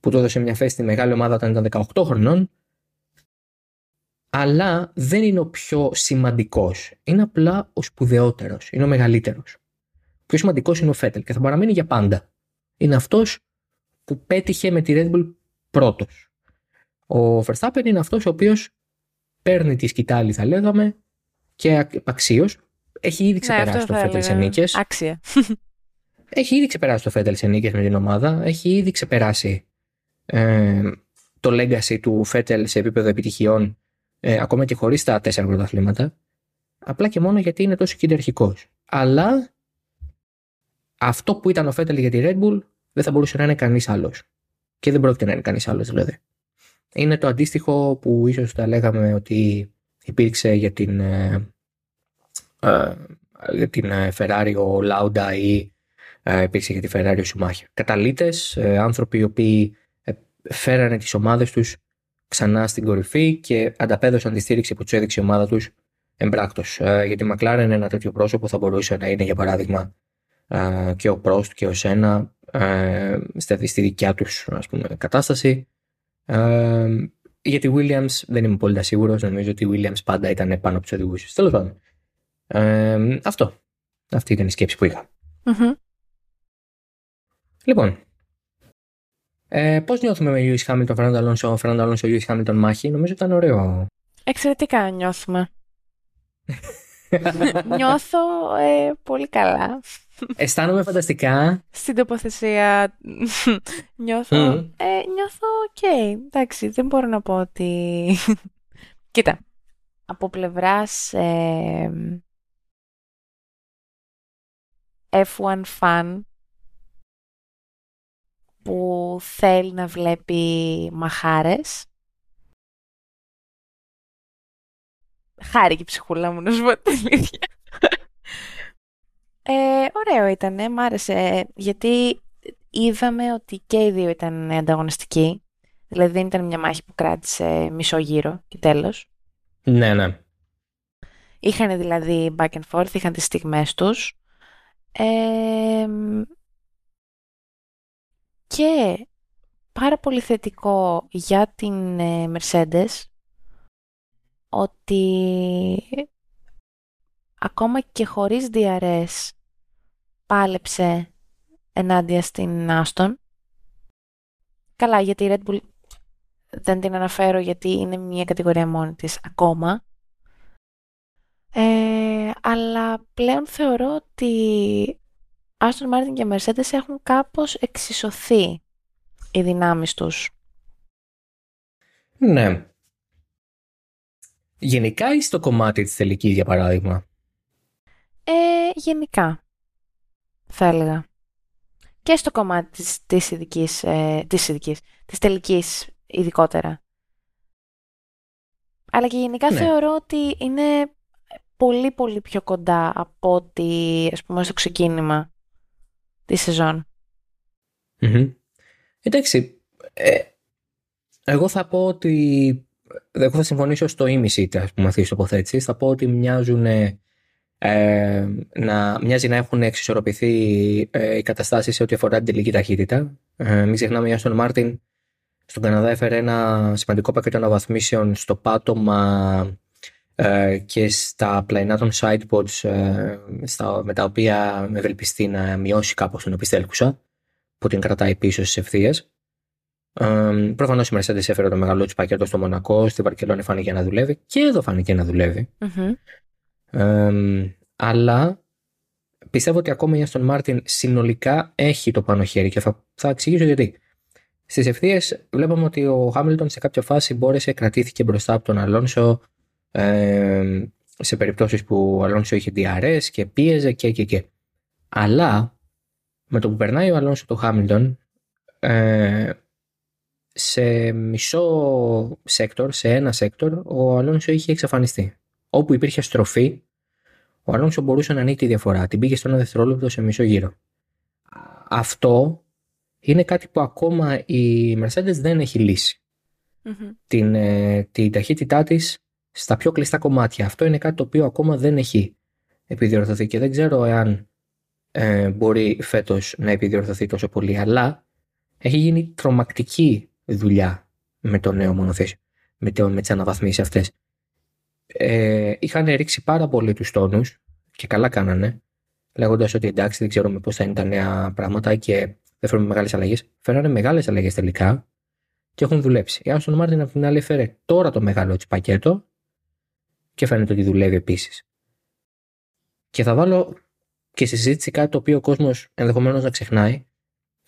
που του έδωσε μια θέση στη μεγάλη ομάδα όταν ήταν δεκαοκτώ χρονών, αλλά δεν είναι ο πιο σημαντικός. Είναι απλά ο σπουδαιότερος, είναι ο μεγαλύτερος. Ο πιο σημαντικός είναι ο Vettel και θα παραμείνει για πάντα. Είναι αυτός που πέτυχε με τη Red Bull πρώτος. Ο Verstappen είναι αυτός ο οποίος παίρνει τη σκητάλη, θα λέγαμε, και αξίως. Έχει ήδη ξεπεράσει ναι, τον Vettel σε νίκες. Άξια. Έχει ήδη ξεπεράσει τον Vettel σε νίκες με την ομάδα. Έχει ήδη ξεπεράσει Ε, το legacy του Vettel σε επίπεδο επιτυχιών, ε, ακόμα και χωρίς τα τέσσερα πρωταθλήματα, απλά και μόνο γιατί είναι τόσο κυριαρχικός. Αλλά αυτό που ήταν ο Vettel για τη Red Bull δεν θα μπορούσε να είναι κανείς άλλος. Και δεν πρόκειται να είναι κανείς άλλος, δηλαδή. Είναι το αντίστοιχο που ίσως θα λέγαμε ότι υπήρξε για την, ε, ε, για την Ferrari ο Lauda ή ε, υπήρξε για τη Ferrari ο Schumacher. Καταλύτες, ε, άνθρωποι οι οποίοι φέρανε τις ομάδες τους ξανά στην κορυφή και ανταπέδωσαν τη στήριξη που τους έδειξε η ομάδα τους εμπράκτος. Ε, γιατί η McLaren ένα τέτοιο πρόσωπο θα μπορούσε να είναι, για παράδειγμα, ε, και ο Πρόστ και ο Σένα ε, στη δικιά τους, ας πούμε, κατάσταση. Ε, γιατί η Williams δεν είμαι πολύ σίγουρος, νομίζω ότι η Williams πάντα ήταν πάνω από τους οδηγούς. Τέλος πάντων. Ε, αυτό. Αυτή ήταν η σκέψη που είχα. Mm-hmm. Λοιπόν. Ε, πώς νιώθουμε με Lewis Hamilton, Fernando Alonso, Fernando Alonso, Lewis Hamilton μάχη? Νομίζω ήταν ωραίο. Εξαιρετικά νιώθουμε. Νιώθω ε, πολύ καλά. Αισθάνομαι φανταστικά. Στην τοποθεσία νιώθω mm. ε, νιώθω οκ. Okay. Εντάξει, δεν μπορώ να πω ότι... Κοίτα, από πλευράς ε, εφ ουάν fan που θέλει να βλέπει μαχάρες. Χάρηκε η ψυχούλα μου, να σου πω την ίδια. ε, ωραίο ήτανε, μ' άρεσε, γιατί είδαμε ότι και οι δύο ήταν ανταγωνιστικοί. Δηλαδή δεν ήταν μια μάχη που κράτησε μισό γύρο και τέλος. Ναι, ναι. Είχανε δηλαδή back and forth, είχαν τις στιγμές τους. Ε, Και πάρα πολύ θετικό για την Mercedes ότι ακόμα και χωρίς ντι αρ ες πάλεψε ενάντια στην Aston. Καλά, γιατί η Red Bull δεν την αναφέρω γιατί είναι μια κατηγορία μόνη της ακόμα. Ε, αλλά πλέον θεωρώ ότι Aston Martin και Mercedes έχουν κάπως εξισωθεί οι δυνάμεις τους. Ναι. Γενικά ή στο κομμάτι της τελικής, για παράδειγμα? Ε, γενικά, θα έλεγα. Και στο κομμάτι της, της, ειδικής, ε, της, ειδικής, της τελικής ειδικότερα. Αλλά και γενικά ναι. θεωρώ ότι είναι πολύ πολύ πιο κοντά από ότι, ας πούμε, στο ξεκίνημα της σεζόν. Mm-hmm. Εντάξει, ε, εγώ θα πω ότι εγώ θα συμφωνήσω στο ίμιση ας πούμε αυτής της τοποθέτησης. Θα πω ότι μοιάζουν ε, να, μοιάζει να έχουν εξισορροπηθεί ε, οι καταστάσεις σε ό,τι αφορά την τελική ταχύτητα. Ε, μην ξεχνάμε η Άστον Μάρτιν στον Καναδά έφερε ένα σημαντικό πακέτο αναβαθμίσεων στο πάτωμα ε, και στα πλαϊνά των sidepods ε, στα, με τα οποία ευελπιστεί να μειώσει κάπως τον επιστέλκουσα που την κρατάει πίσω στις ευθείες. Ε, προφανώς η Mercedes έφερε το μεγάλο της πακέτο στο Μονακό, στην Βαρκελόνη φάνηκε να δουλεύει και εδώ φάνηκε να δουλεύει. Mm-hmm. Ε, αλλά πιστεύω ότι ακόμα η Aston Martin συνολικά έχει το πάνω χέρι και θα, θα εξηγήσω γιατί. Στις ευθείες βλέπαμε ότι ο Hamilton σε κάποια φάση μπόρεσε, κρατήθηκε μπροστά από τον Αλόνσο ε, σε περιπτώσεις που ο Αλόνσο είχε ντι αρ ες και πίεζε και και και. Αλλά με το που περνάει ο Αλόνσο το Hamilton ε, σε μισό σέκτορ, σε ένα σέκτορ ο Αλόνσο είχε εξαφανιστεί. Όπου υπήρχε στροφή ο Αλόνσο μπορούσε να ανοίξει τη διαφορά. Την πήγε στο ένα δευτερόλεπτο σε μισό γύρο. Αυτό είναι κάτι που ακόμα η Mercedes δεν έχει λύσει. Mm-hmm. Την, ε, την ταχύτητά της στα πιο κλειστά κομμάτια. Αυτό είναι κάτι το οποίο ακόμα δεν έχει επιδιορθωθεί και δεν ξέρω εάν ε, μπορεί φέτος να επιδιορθωθεί τόσο πολύ. Αλλά έχει γίνει τρομακτική δουλειά με το νέο μονοθέσιο, με, με τις αναβαθμίσεις αυτές. Ε, είχαν ρίξει πάρα πολύ τους τόνους και καλά κάνανε, λέγοντας ότι εντάξει δεν ξέρουμε πώς θα είναι τα νέα πράγματα και δεν φέρνουμε μεγάλες αλλαγές. Φέρανε μεγάλες αλλαγές τελικά και έχουν δουλέψει. Η Aston Martin από την άλλη έφερε τώρα το μεγάλο της πακέτο και φαίνεται ότι δουλεύει επίσης. Και θα βάλω και στη συζήτηση κάτι το οποίο ο κόσμος ενδεχομένως να ξεχνάει.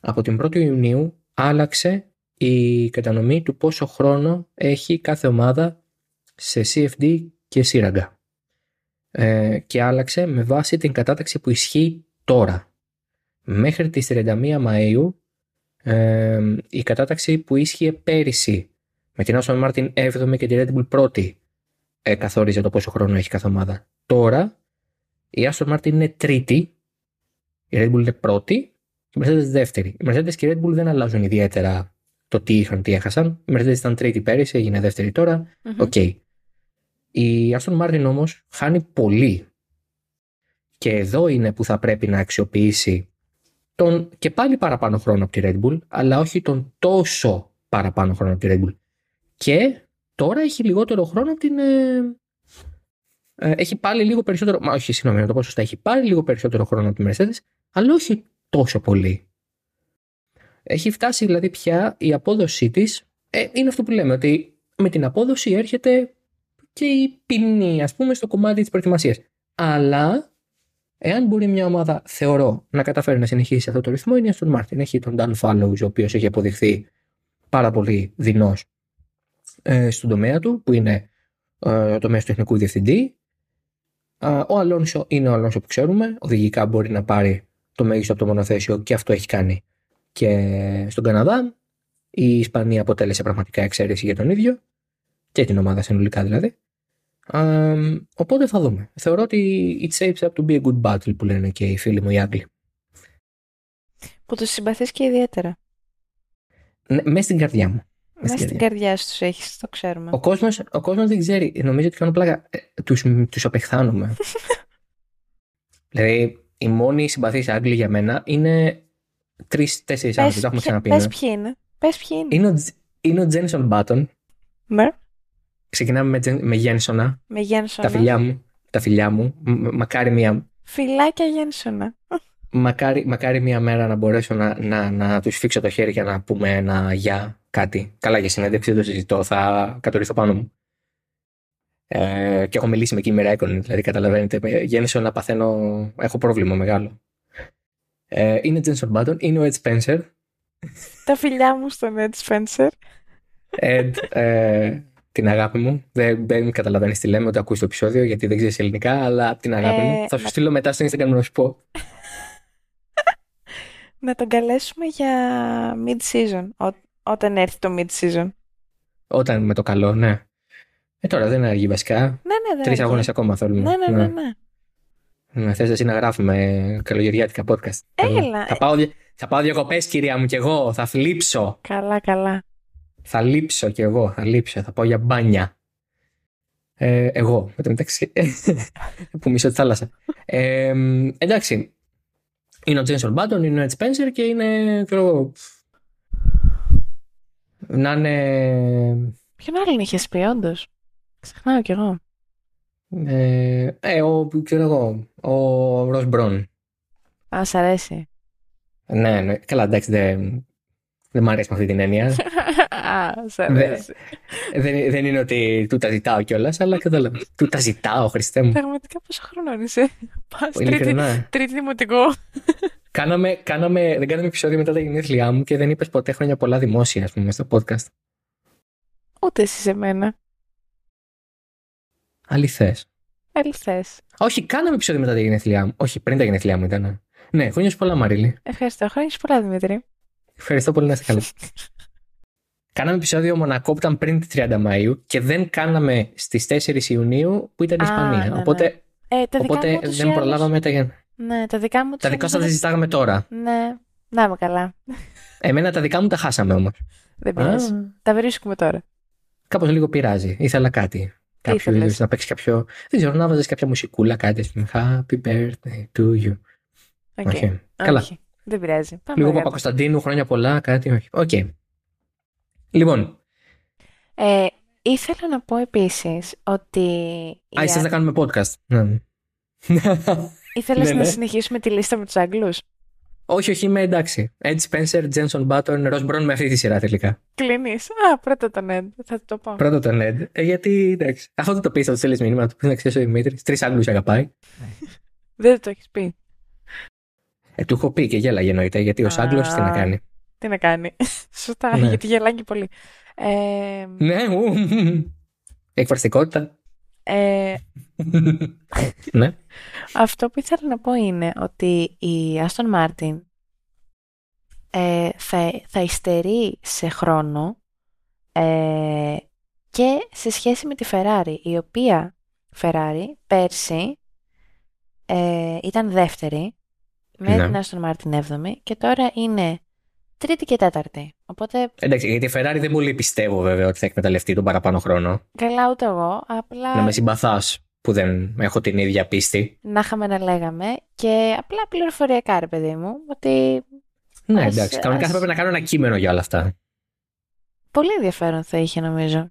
Από την πρώτη Ιουνίου άλλαξε η κατανομή του πόσο χρόνο έχει κάθε ομάδα σε σι εφ ντι και σύραγγα. Ε, και άλλαξε με βάση την κατάταξη που ισχύει τώρα. Μέχρι τις τριάντα μία Μαΐου ε, η κατάταξη που ίσχυε πέρυσι με την Aston Martin έβδομη και την Red Bull πρώτη ε, καθόριζε το πόσο χρόνο έχει κάθε ομάδα. Τώρα η Aston Martin είναι τρίτη, η Red Bull είναι πρώτη και η Mercedes δεύτερη. Οι Mercedes και η Red Bull δεν αλλάζουν ιδιαίτερα το τι είχαν, τι έχασαν. Η Mercedes ήταν τρίτη πέρυσι, έγινε δεύτερη τώρα. Mm-hmm. Okay. Η Aston Martin όμως χάνει πολύ και εδώ είναι που θα πρέπει να αξιοποιήσει τον και πάλι παραπάνω χρόνο από τη Red Bull, αλλά όχι τον τόσο παραπάνω χρόνο από τη Red Bull. Και τώρα έχει λιγότερο χρόνο από την. Ε, ε, έχει πάλι λίγο περισσότερο. Μα όχι, συγγνώμη, να το πω σωστά. Έχει πάλι λίγο περισσότερο χρόνο από τη Mercedes, αλλά όχι τόσο πολύ. Έχει φτάσει δηλαδή πια η απόδοσή της. Ε, είναι αυτό που λέμε, ότι με την απόδοση έρχεται και η ποινή, ας πούμε, στο κομμάτι της προετοιμασίας. Αλλά. Εάν μπορεί μια ομάδα, θεωρώ, να καταφέρει να συνεχίσει αυτό το ρυθμό, είναι η Aston Martin. Έχει τον Dan Fallows, ο οποίος έχει αποδειχθεί πάρα πολύ δεινός ε, στον τομέα του, που είναι ε, ο τομέας του τεχνικού διευθυντή. Ε, ο Αλόνσο είναι ο Αλόνσο που ξέρουμε. Οδηγικά μπορεί να πάρει το μέγιστο από το μονοθέσιο και αυτό έχει κάνει και στον Καναδά. Η Ισπανία αποτέλεσε πραγματικά εξαίρεση για τον ίδιο και την ομάδα συνολικά δηλαδή. Um, οπότε θα δούμε. Θεωρώ ότι it shapes up to be a good battle που λένε και οι φίλοι μου οι Άγγλοι. Που τους συμπαθείς και ιδιαίτερα. Ναι, μέσα στην καρδιά μου. Μέσα στην καρδιά σου τους έχεις, το ξέρουμε. Ο κόσμος, ο κόσμος δεν ξέρει. Νομίζω ότι κάνω πλάκα. Ε, τους, τους απεχθάνουμε. Δηλαδή, οι μόνοι συμπαθείς Άγγλοι για μένα είναι τρεις-τέσσερις άνθρωποι. Το έχουμε ξαναπεί. Πες ποιοι είναι. Πες ποιοι είναι. Είναι ο, είναι ο Jenson Button. Ναι. Ξεκινάμε με, με Γένσονα. Με Γένσονα. Τα φιλιά μου. Τα φιλιά μου. Μακάρι μία. Φιλάκια Γένσονα. Μακάρι, μακάρι μία μέρα να μπορέσω να, να, να τους φίξω το χέρι για να πούμε ένα για κάτι. Καλά για συνέντευξη, δεν το συζητώ. Θα κατορθώ πάνω μου. Ε, και έχω μιλήσει με Κίμερα Έκονη. Δηλαδή, καταλαβαίνετε. Γένσονα παθαίνω. Έχω πρόβλημα μεγάλο. Ε, είναι Jenson Button. Είναι ο Ed Spencer. Τα φιλιά μου στον Ed Spencer. Ed. Ε, την αγάπη μου. Δεν, δεν καταλαβαίνεις τι λέμε, ότι ακούεις το επεισόδιο, γιατί δεν ξέρεις ελληνικά, αλλά την αγάπη ε, μου. Θα σου στείλω μετά στο Instagram να σου πω. Να τον καλέσουμε για mid-season, ό, όταν έρθει το mid-season. Όταν με το καλό, ναι. Ε, τώρα δεν αργεί βασικά. Ναι, ναι, δεν Τρεις αγώνες ακόμα θέλουμε. Ναι, ναι, ναι. ναι, ναι. Να θες εσύ να γράφουμε καλογεριάτικα podcast. Έλα. Θα πάω, θα πάω διακοπές, κυρία μου, κι εγώ. Θα θλίψω. Καλά, καλά. Θα λείψω κι εγώ. Θα λείψω. Θα πάω για μπάνια. Ε, εγώ. Με το μεταξύ. Που μισώ τη θάλασσα. Ε, εντάξει. Είναι ο Jenson Button, είναι ο Ed Spencer και είναι. Ξέρω, να είναι. Ποιον άλλον είχες πει, όντως. Ξεχνάω κι εγώ. Ε, ε, ο, ξέρω εγώ, ο Ρος Μπρον. Α, σ' αρέσει. Ναι, ναι. Καλά, εντάξει, δεν, δεν μ' αρέσει με αυτή την έννοια. Α, σ' αρέσει. Δεν, δεν, δεν είναι ότι του τα ζητάω κιόλας, αλλά κατάλαβα. Του τα ζητάω, Χριστέ μου. Πραγματικά πόσο χρόνο είσαι. Πας τρίτη, τρίτη δημοτικό. Κάναμε, κάναμε, δεν κάναμε επεισόδιο μετά τα γενέθλιά μου και δεν είπες ποτέ χρόνια πολλά δημόσια, ας πούμε, στο podcast. Ούτε εσύ σε μένα. Αληθές. Αληθές. Όχι, κάναμε επεισόδιο μετά τα γενέθλιά μου. Όχι, πριν τα γενέθλιά μου ήταν. Ναι, χρόνια σου πολλά, Μαρίλη. Ευχαριστώ. Χρόνια σου πολλά, Δημήτρη. Ευχαριστώ πολύ, να είστε καλά. Κάναμε επεισόδιο Μονακό που ήταν πριν τη τριάντα Μαΐου και δεν κάναμε στις τέσσερις Ιουνίου που ήταν η Ισπανία. Ναι, οπότε ναι. Ε, οπότε δεν άλλους... προλάβαμε τα γενέθλιά. Ναι, τα δικά μου. Τα δικά σου τα συζητάγαμε τώρα. Ναι, να είμαι καλά. Εμένα τα δικά μου τα χάσαμε όμως. Δεν πειράζει. Τα βρίσκουμε τώρα. Κάπως λίγο πειράζει. Ήθελα κάτι. Κάποιο είδους, να παίξει κάποιο. Δεν ξέρω, να βάζεις κάποια μουσικούλα, κάτι. Happy birthday to you. Okay. Okay. Okay. Καλά. Όχι. Δεν πειράζει. Πάμε λίγο Παπακοσταντίνου, χρόνια πολλά, κάτι. Όχι. Okay. Λοιπόν. Ε, ήθελα να πω επίσης ότι. Α, ίσως να κάνουμε podcast. Ναι. Ήθελες ναι, να ναι. συνεχίσουμε τη λίστα με τους Άγγλους. Όχι, όχι, είμαι εντάξει. Ed Spencer, Jenson Button, Ross Brown με αυτή τη σειρά τελικά. Κλείνεις. Α, πρώτα τον Ed. Θα το πω. Πρώτα τον Ed. Ε, γιατί εντάξει. Αυτό το πει, θα του στείλεις μήνυμα, του πει να ξέρει ο Δημήτρης. Τρεις Άγγλους αγαπάει. Δεν το έχεις πει. Ε, του έχω πει και γέλαγε εννοείται. Γιατί ως Άγγλος τι να κάνει. Τι να κάνει. Σωστά. Ναι. Γιατί γελάγει πολύ. Ε... Ναι, ου. Εκφραστικότητα. Ε... ναι. Αυτό που ήθελα να πω είναι ότι η Aston Martin ε, θα, θα υστερεί σε χρόνο ε, και σε σχέση με τη Ferrari, η οποία Ferrari πέρσι ε, ήταν δεύτερη με ναι. την Aston Martin έβδομη και τώρα είναι τρίτη και τέταρτη. Οπότε... Εντάξει, γιατί η Ferrari δεν πολύ πιστεύω βέβαια ότι θα εκμεταλλευτεί τον παραπάνω χρόνο. Καλά, ούτε εγώ. Απλά... Να με συμπαθάς που δεν έχω την ίδια πίστη. Να είχαμε να λέγαμε και απλά πληροφοριακά, ρε παιδί μου. Ότι... Ναι, ας, εντάξει. Ας... Κανονικά θα πρέπει να κάνω ένα κείμενο για όλα αυτά. Πολύ ενδιαφέρον θα είχε, νομίζω.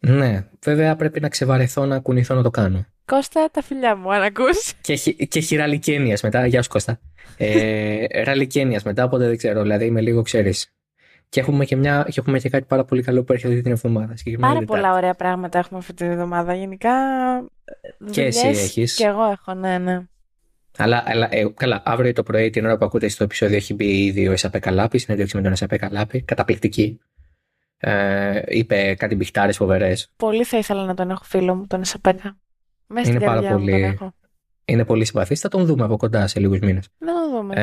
Ναι, βέβαια πρέπει να ξεβαρεθώ, να κουνηθώ να το κάνω. Κώστα, τα φιλιά μου, αν ακούς. Και έχει, έχει ραλικένειας μετά. Γεια σου, Κώστα. Ε, ραλικένειας μετά, οπότε δεν ξέρω. Δηλαδή είμαι λίγο, ξέρεις. Και έχουμε και, μια, και έχουμε και κάτι πάρα πολύ καλό που έρχεται αυτή την εβδομάδα. Πάρα πολλά ωραία πράγματα έχουμε αυτή την εβδομάδα. Γενικά. Και εσύ έχεις. Και εγώ έχω, ναι, ναι. Αλλά, αλλά ε, καλά, αύριο το πρωί, την ώρα που ακούτε στο επεισόδιο, έχει μπει ήδη ο Εσαπέ Καλάπη. Συνέντευξη με τον Εσαπέ Καλάπη. Καταπληκτική. Ε, είπε κάτι μπιχτάρες φοβερές. Πολύ θα ήθελα να τον έχω φίλο μου, τον Εσαπέκα. Μέσα είναι πάρα πολύ, είναι πολύ συμπαθής. Θα τον δούμε από κοντά σε λίγους μήνες. Να τον δούμε.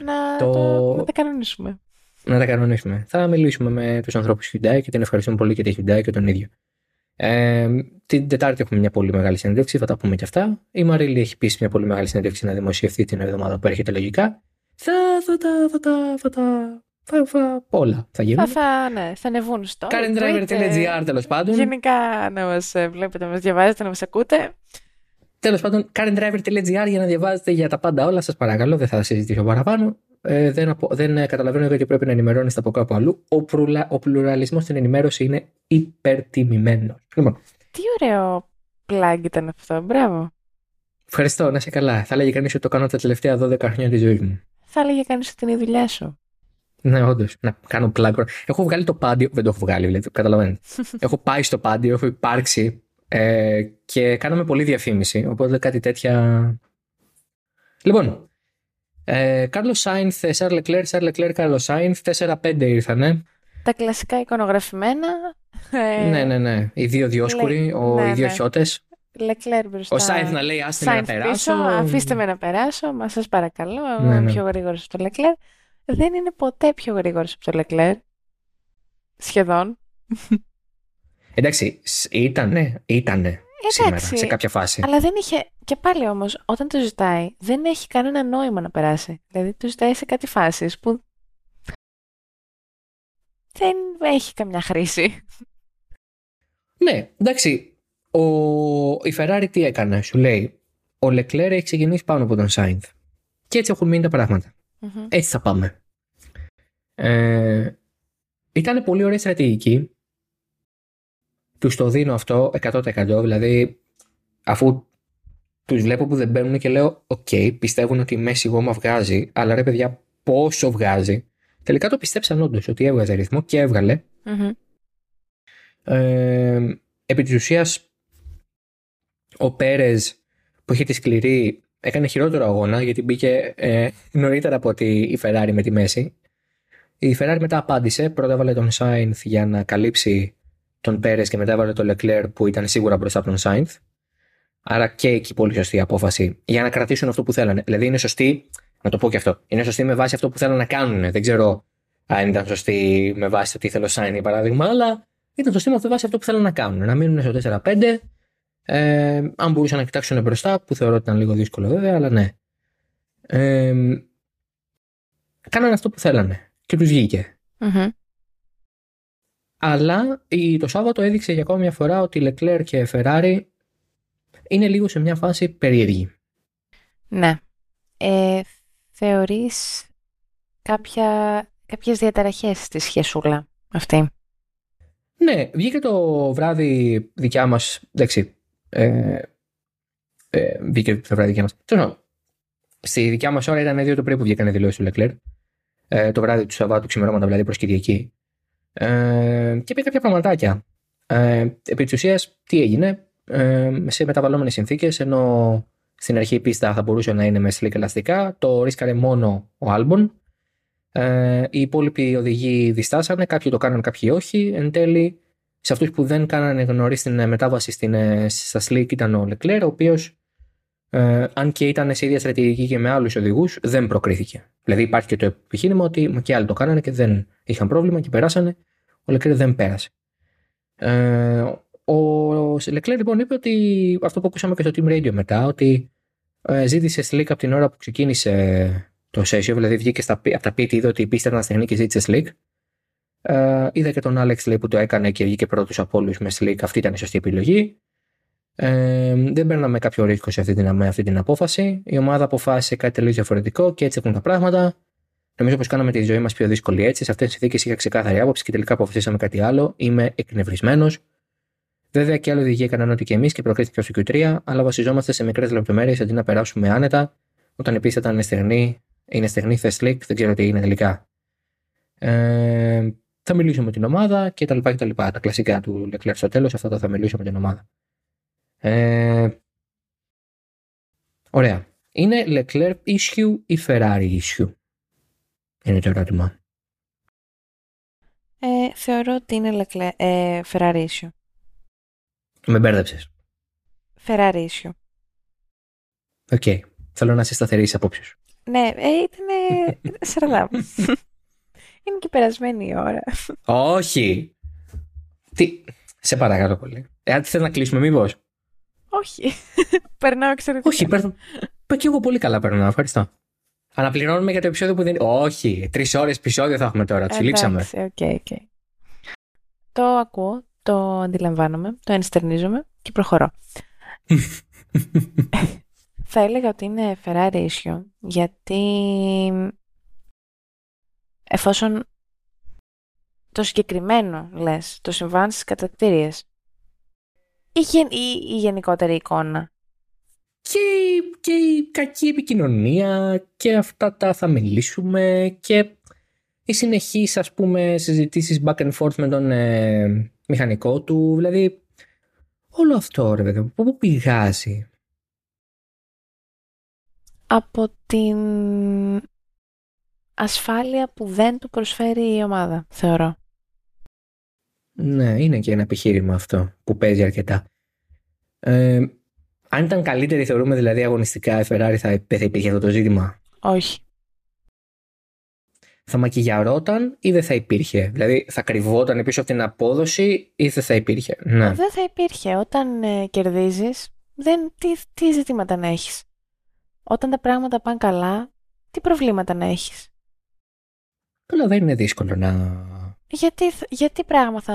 Ε, να, το... Το... να τα κανονίσουμε. Να τα κανονίσουμε. Θα μιλήσουμε με τους ανθρώπους Hyundai και την ευχαριστούμε πολύ και τη Hyundai και τον ίδιο. Ε, την Τετάρτη έχουμε μια πολύ μεγάλη συνέντευξη, θα τα πούμε και αυτά. Η Μαρίλη έχει πείσει μια πολύ μεγάλη συνέντευξη να δημοσιευθεί την εβδομάδα που έρχεται λογικά. Θα, θα τα. Θα τα, θα τα... Θα, θα, όλα θα γίνουν. Θα, θα, ναι, θα ανεβούν στο. CarandDriver.gr τέλος πάντων. Γενικά να μας βλέπετε, να μας διαβάζετε, να μας ακούτε. Τέλος πάντων, CarandDriver.gr για να διαβάζετε για τα πάντα όλα. Σας παρακαλώ, δεν θα συζητήσω παραπάνω. Ε, δεν απο, δεν καταλαβαίνω γιατί πρέπει να ενημερώνεστε από κάπου αλλού. Ο, προυλα, ο πλουραλισμός στην ενημέρωση είναι υπερτιμημένος. Λοιπόν. Τι ωραίο πλάγκ ήταν αυτό. Μπράβο. Ευχαριστώ, να είσαι καλά. Θα έλεγε κανείς ότι το κάνω τα τελευταία δώδεκα χρόνια της ζωής μου. Θα έλεγε κανείς ότι είναι η δουλειά σου. Ναι, όντως. Να κάνω πλάγκο. Έχω βγάλει το πάντιο. Δεν το έχω βγάλει, δηλαδή. Καταλαβαίνετε. Έχω πάει στο πάντιο, έχω υπάρξει ε, και κάναμε πολλή διαφήμιση. Οπότε κάτι τέτοια. Λοιπόν. Ε, Carlos Sainz, Charles Leclerc, Charles Leclerc, Carlos Sainz. τέσσερα πέντε ήρθανε. Τα κλασικά εικονογραφημένα. Ε... Ναι, ναι, ναι. Οι δύο διόσκουροι, Λε... ο... ναι, οι δύο χιώτες. Λεκλέρ μπροστά. Ο Σάινθ να λέει άστε Σάινθ με να πίσω, περάσω. Αφήστε με να περάσω, μα σας παρακαλώ. Εγώ ναι, ναι. Πιο γρήγορος από το Λεκλέρ. Δεν είναι ποτέ πιο γρήγορος από το Λεκλέρ. Σχεδόν. Εντάξει, ήτανε, ήτανε. Εντάξει, σήμερα, σε κάποια φάση. Αλλά δεν είχε. Και πάλι όμως, όταν το ζητάει, δεν έχει κανένα νόημα να περάσει. Δηλαδή, το ζητάει σε κάτι φάσεις που δεν έχει καμιά χρήση. Ναι, εντάξει. Ο... Η Ferrari τι έκανε, σου λέει. Ο Leclerc έχει ξεκινήσει πάνω από τον Sainz. Και έτσι έχουν μείνει τα πράγματα. Mm-hmm. Έτσι θα πάμε. Ε... Ήταν πολύ ωραία στρατηγική. Τους το δίνω αυτό εκατό τοις εκατό, δηλαδή αφού τους βλέπω που δεν μπαίνουν και λέω οκ, okay, πιστεύουν ότι η μέση γόμα βγάζει, αλλά ρε παιδιά πόσο βγάζει. Τελικά το πιστέψαν όντως ότι έβγαζε ρυθμό και έβγαλε. Mm-hmm. Ε, επί της ουσίας ο Πέρες που είχε τη σκληρή έκανε χειρότερο αγώνα γιατί μπήκε ε, νωρίτερα από ότι η Ferrari με τη μέση. Η Ferrari μετά απάντησε, πρώτα έβαλε τον Sainz για να καλύψει τον Πέρες και μετά έβαλε τον Λεκλέρ που ήταν σίγουρα μπροστά από τον Σάινθ. Άρα και εκεί πολύ σωστή απόφαση για να κρατήσουν αυτό που θέλανε. Δηλαδή είναι σωστή, να το πω και αυτό, είναι σωστή με βάση αυτό που θέλανε να κάνουν. Δεν ξέρω αν ήταν σωστή με βάση το τι ήθελε ο Σάινθ για παράδειγμα, αλλά ήταν σωστή με βάση αυτό που θέλανε να κάνουν. Να μείνουν στο τέσσερα πέντε, ε, αν μπορούσαν να κοιτάξουν μπροστά, που θεωρώ ότι ήταν λίγο δύσκολο βέβαια, αλλά ναι. Ε, κάνανε αυτό που θέλανε και τους βγήκε. Mm-hmm. Αλλά το Σάββατο έδειξε για ακόμη μια φορά ότι Λεκλέρ και Ferrari είναι λίγο σε μια φάση περίεργη. Ναι. Ε, θεωρείς κάποια, κάποιες διαταραχές στη σχεσούλα αυτή. Ναι. Βγήκε το βράδυ δικιά μας, εντάξει, ε, ε, βγήκε το βράδυ δικιά μας. Τώρα, στη δικιά μας ώρα ήταν δύο το πρωί που βγήκανε δηλώσεις του Λεκλέρ. Ε, το βράδυ του Σαββάτου ξημερώματα, δηλαδή προς Κυριακή. Ε, και είπε κάποια πραγματάκια. Ε, επί της ουσίας, τι έγινε, ε, σε μεταβαλλόμενες συνθήκες, ενώ στην αρχή η πίστα θα μπορούσε να είναι με slick ελαστικά, το ρίσκαρε μόνο ο Albon. Ε, οι υπόλοιποι οδηγοί διστάσανε, κάποιοι το κάνανε, κάποιοι όχι. Εν τέλει, σε αυτούς που δεν κάνανε γνωρίσει την μετάβαση στην, στα slick ήταν ο Leclerc, ο οποίος, ε, αν και ήταν σε ίδια στρατηγική και με άλλους οδηγούς, δεν προκρίθηκε. Δηλαδή, υπάρχει και το επιχείρημα ότι και άλλοι το κάνανε και δεν είχαν πρόβλημα και περάσανε. Ο Leclerc δεν πέρασε. Ε, ο Leclerc λοιπόν είπε ότι αυτό που ακούσαμε και στο Team Radio μετά, ότι ε, ζήτησε slick από την ώρα που ξεκίνησε το session, δηλαδή βγήκε στα, από τα πίτη, είδε ότι η πίστα ήταν στεγνή και ζήτησε slick. Ε, είδα και τον Alex λέει, που το έκανε και βγήκε πρώτος από όλους με slick. Αυτή ήταν η σωστή επιλογή. Ε, δεν παίρναμε κάποιο ρίσκο σε αυτή την, αυτή την απόφαση. Η ομάδα αποφάσισε κάτι τελείως διαφορετικό και έτσι έχουν τα πράγματα. Νομίζω πως κάναμε τη ζωή μας πιο δύσκολη έτσι. Σε αυτές τις συνθήκες είχα ξεκάθαρη άποψη και τελικά αποφασίσαμε κάτι άλλο. Είμαι εκνευρισμένος. Βέβαια και άλλοι οδηγοί έκαναν ό,τι και εμείς και προκρίθηκαν στο κιου τρία, αλλά βασιζόμαστε σε μικρές λεπτομέρειες αντί να περάσουμε άνετα. Όταν επίσης ήταν στεγνή, είναι στεγνή, θε slick, δεν ξέρω τι είναι τελικά. Ε, θα μιλήσουμε με την ομάδα κτλ. Τα, λοιπά και τα, λοιπά. Τα κλασικά του Leclerc στο τέλος, αυτά τα θα μιλήσουμε με την ομάδα. Ε, ωραία. Είναι Leclerc issue ή Ferrari issue? Είναι το ερώτημα. Ε, θεωρώ ότι είναι Leclerc, ε, Ferrari issue. Με μπέρδεψες. Ferrari issue. Οκ. Okay. Θέλω να σε σταθερήσεις απόψεις. Ναι, ε, ήταν σαρδά. Είναι και περασμένη η ώρα. Όχι. Τι... Σε παρακαλώ πολύ. Εάν θες να κλείσουμε μήπως. Όχι. Περνάω εξαιρετικά. Όχι, περνάω. Και εγώ πολύ καλά περνάω. Ευχαριστώ. Αναπληρώνουμε για το επεισόδιο που δεν. Όχι. Τρεις ώρες επεισόδιο θα έχουμε τώρα. Του λήξαμε. Okay, okay. Το ακούω, το αντιλαμβάνομαι, το ενστερνίζομαι και προχωρώ. Θα έλεγα ότι είναι Ferrari issue, γιατί εφόσον το συγκεκριμένο, λες, το συμβάν στις κατακτήριες, Ή, γεν, ή, ή γενικότερη εικόνα. Και, και η κακή επικοινωνία και αυτά τα θα μιλήσουμε και οι συνεχείς ας πούμε συζητήσεις back and forth με τον ε, μηχανικό του. Δηλαδή όλο αυτό ρε βέβαια, πού πηγάζει? Από την ασφάλεια που δεν του προσφέρει η ομάδα, θεωρώ. Ναι, είναι και ένα επιχείρημα αυτό που παίζει αρκετά. Ε, αν ήταν καλύτερη, θεωρούμε δηλαδή αγωνιστικά, η Ferrari θα, θα υπήρχε αυτό το ζήτημα? Όχι. Θα μακιγιαρόταν ή δεν θα υπήρχε? Δηλαδή θα κρυβόταν πίσω από την απόδοση ή δεν θα υπήρχε? Ναι. Δεν θα υπήρχε. Όταν ε, κερδίζεις, δεν, τι, τι ζητήματα να έχεις? Όταν τα πράγματα πάνε καλά, τι προβλήματα να έχεις? Τώρα δεν είναι δύσκολο να... Γιατί, γιατί πράγμα θα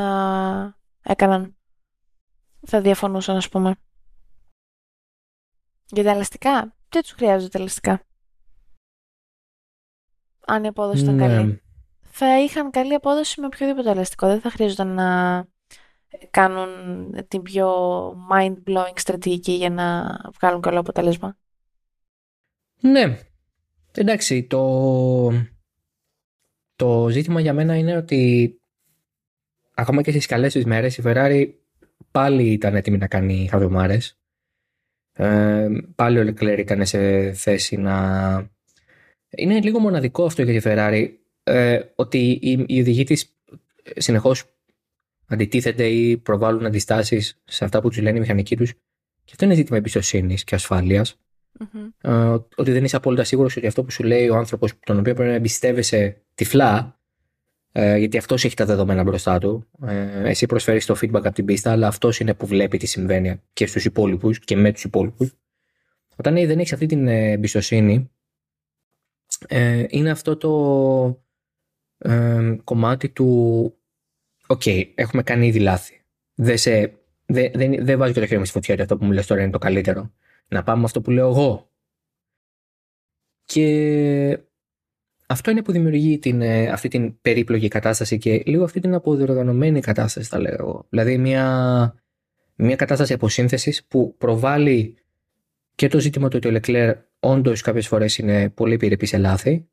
έκαναν, θα διαφωνούσαν, ας πούμε? Για τα ελαστικά, τι τους χρειάζονται τα ελαστικά? Αν η απόδοση ήταν ναι. καλή. Θα είχαν καλή απόδοση με οποιοδήποτε ελαστικό. Δεν θα χρειάζονταν να κάνουν την πιο mind-blowing στρατηγική για να βγάλουν καλό αποτέλεσμα. Ναι. Εντάξει, το... το ζήτημα για μένα είναι ότι ακόμα και στις καλές τις μέρες η Ferrari πάλι ήταν έτοιμη να κάνει χαβιομάρες. Ε, πάλι ο Leclerc ήταν σε θέση να... Είναι λίγο μοναδικό αυτό για τη Ferrari, ε, ότι οι, οι οδηγοί της συνεχώς αντιτίθεται ή προβάλλουν αντιστάσεις σε αυτά που τους λένε οι μηχανικοί τους. Και αυτό είναι ζήτημα εμπιστοσύνης και ασφάλειας. Mm-hmm. Ε, ότι δεν είσαι απόλυτα σίγουρος ότι αυτό που σου λέει ο άνθρωπος, τον οποίο πρέπει να εμπιστεύεσαι τυφλά, ε, γιατί αυτός έχει τα δεδομένα μπροστά του. Ε, εσύ προσφέρεις το feedback από την πίστα, αλλά αυτός είναι που βλέπει τι συμβαίνει και στους υπόλοιπους και με τους υπόλοιπους. Όταν ε, δεν έχεις αυτή την εμπιστοσύνη, Ε, είναι αυτό το ε, κομμάτι του «ΟΚ, okay, έχουμε κάνει ήδη λάθη. Δεν, σε, δε, δεν, δεν βάζω και το χέρι μου στη φωτιά ότι αυτό που μου λες τώρα είναι το καλύτερο. Να πάμε με αυτό που λέω εγώ». Και αυτό είναι που δημιουργεί την, ε, αυτή την περίπλοκη κατάσταση και λίγο αυτή την αποδιοργανωμένη κατάσταση, θα λέω εγώ. Δηλαδή μια, μια κατάσταση αποσύνθεσης που προβάλλει και το ζήτημα του ότι ο Leclerc όντως κάποιες φορές είναι πολύ πυρεπή σε λάθη,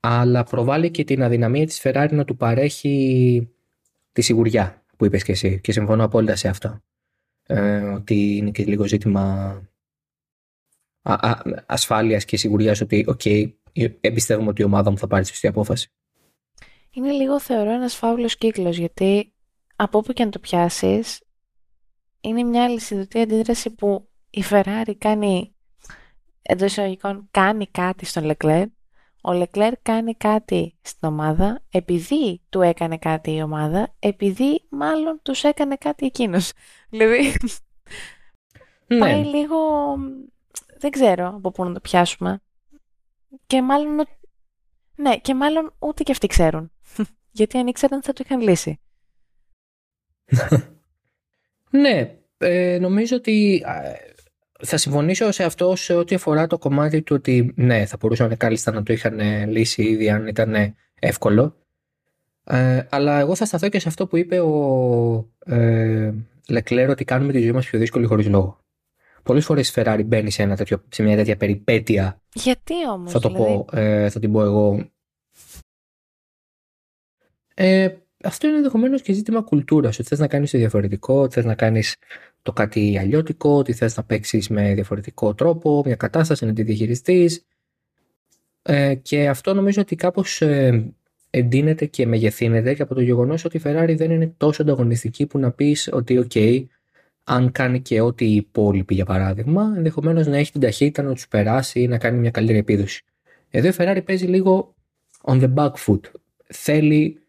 αλλά προβάλλει και την αδυναμία της Ferrari να του παρέχει τη σιγουριά που είπες και εσύ, και συμφωνώ απόλυτα σε αυτό, ε, ότι είναι και λίγο ζήτημα α, α, ασφάλειας και σιγουριάς ότι οκ, okay, εμπιστεύομαι ότι η ομάδα μου θα πάρει τη σωστή απόφαση. Είναι λίγο, θεωρώ, ένας φαύλος κύκλος, γιατί από όπου και αν το πιάσεις είναι μια αλυσιδωτή αντίδραση που η Ferrari κάνει, εντός εισαγωγικών, κάνει κάτι στον Leclerc. Ο Leclerc κάνει κάτι στην ομάδα, επειδή του έκανε κάτι η ομάδα, επειδή μάλλον τους έκανε κάτι εκείνος. Δηλαδή, ναι. πάει λίγο, δεν ξέρω από πού να το πιάσουμε. Και μάλλον, ναι, και μάλλον ούτε και αυτοί ξέρουν. Γιατί αν ήξεραν θα το είχαν λύσει. Ναι, ε, νομίζω ότι... Θα συμφωνήσω σε αυτό σε ό,τι αφορά το κομμάτι του ότι ναι, θα μπορούσαν κάλλιστα να το είχαν λύσει ήδη αν ήταν εύκολο. Ε, αλλά εγώ θα σταθώ και σε αυτό που είπε ο ε, Leclerc, ότι κάνουμε τη ζωή μας πιο δύσκολη χωρίς λόγο. Πολλές φορές η Ferrari μπαίνει σε, ένα τέτοιο, σε μια τέτοια περιπέτεια. Γιατί όμως? Θα, το δηλαδή... πω, ε, θα την πω εγώ. Ε, αυτό είναι ενδεχομένως και ζήτημα κουλτούρας. Ότι θες να κάνεις το διαφορετικό, ότι θες να κάνεις το κάτι αλλιώτικο, ότι θες να παίξεις με διαφορετικό τρόπο μια κατάσταση, να τη διαχειριστείς. Ε, και αυτό νομίζω ότι κάπως ε, εντείνεται και μεγεθύνεται και από το γεγονός ότι η Ferrari δεν είναι τόσο ανταγωνιστική που να πεις ότι οκ, okay, αν κάνει και ό,τι οι υπόλοιποι, για παράδειγμα, ενδεχομένως να έχει την ταχύτητα να τους περάσει ή να κάνει μια καλύτερη επίδοση. Εδώ η Ferrari παίζει λίγο on the back foot. Θέλει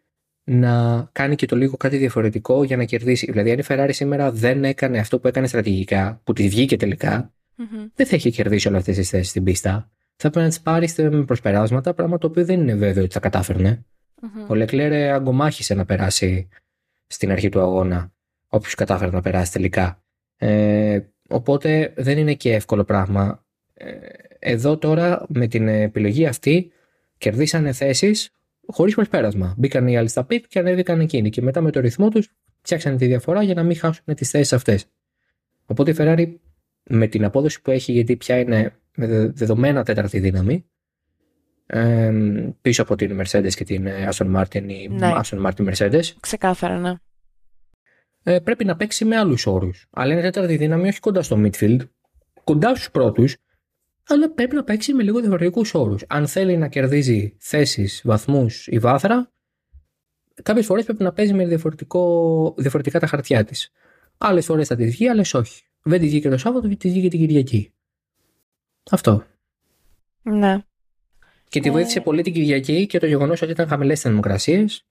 να κάνει και το λίγο κάτι διαφορετικό για να κερδίσει. Δηλαδή, αν η Ferrari σήμερα δεν έκανε αυτό που έκανε στρατηγικά, που τη βγήκε τελικά, mm-hmm. δεν θα είχε κερδίσει όλες αυτές τις θέσεις στην πίστα. Θα έπρεπε να τις πάρει με προσπεράσματα, πράγμα το οποίο δεν είναι βέβαιο ότι θα κατάφερνε. Mm-hmm. Ο Leclerc αγκομάχησε να περάσει στην αρχή του αγώνα, όποιος κατάφερε να περάσει τελικά. Ε, οπότε δεν είναι και εύκολο πράγμα. Ε, εδώ τώρα με την επιλογή αυτή κερδίσανε θέσεις. Χωρίς προσπέρασμα. Μπήκαν οι άλλοι στα πιτ και ανέβηκαν εκείνοι. Και μετά με το ρυθμό τους φτιάξανε τη διαφορά για να μην χάσουν τις θέσεις αυτές. Οπότε η Ferrari με την απόδοση που έχει, γιατί πια είναι δεδομένα τέταρτη δύναμη, ε, πίσω από την Mercedes και την Aston Martin ή ναι. Aston Martin Mercedes. Ξεκάθαρα, ναι. Ε, πρέπει να παίξει με άλλους όρους. Αλλά είναι τέταρτη δύναμη, όχι κοντά στο midfield, κοντά στους πρώτους. Αλλά πρέπει να παίξει με λίγο διαφορετικούς όρους. Αν θέλει να κερδίζει θέσεις, βαθμούς ή βάθρα, κάποιες φορές πρέπει να παίζει με διαφορετικό, διαφορετικά τα χαρτιά της. Άλλες φορές θα τη βγει, άλλες όχι. Δεν τη βγήκε το Σάββατο, τη βγήκε την Κυριακή. Αυτό. Ναι. Και τη βοήθησε ε... πολύ την Κυριακή και το γεγονός ότι ήταν χαμηλές τις θερμοκρασίες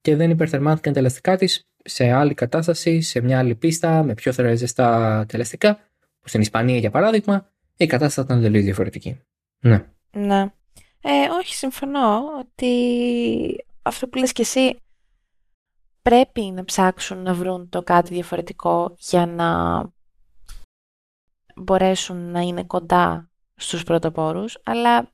και δεν υπερθερμάνθηκαν τα ελαστικά της σε άλλη κατάσταση, σε μια άλλη πίστα, με πιο θερμοκρασιαστά τα ελαστικά. Στην Ισπανία, για παράδειγμα, η κατάσταση ήταν τελείως διαφορετική. Ναι. Ναι. Ε, όχι, συμφωνώ ότι αυτό που λες και εσύ, πρέπει να ψάξουν να βρουν το κάτι διαφορετικό για να μπορέσουν να είναι κοντά στους πρωτοπόρους, αλλά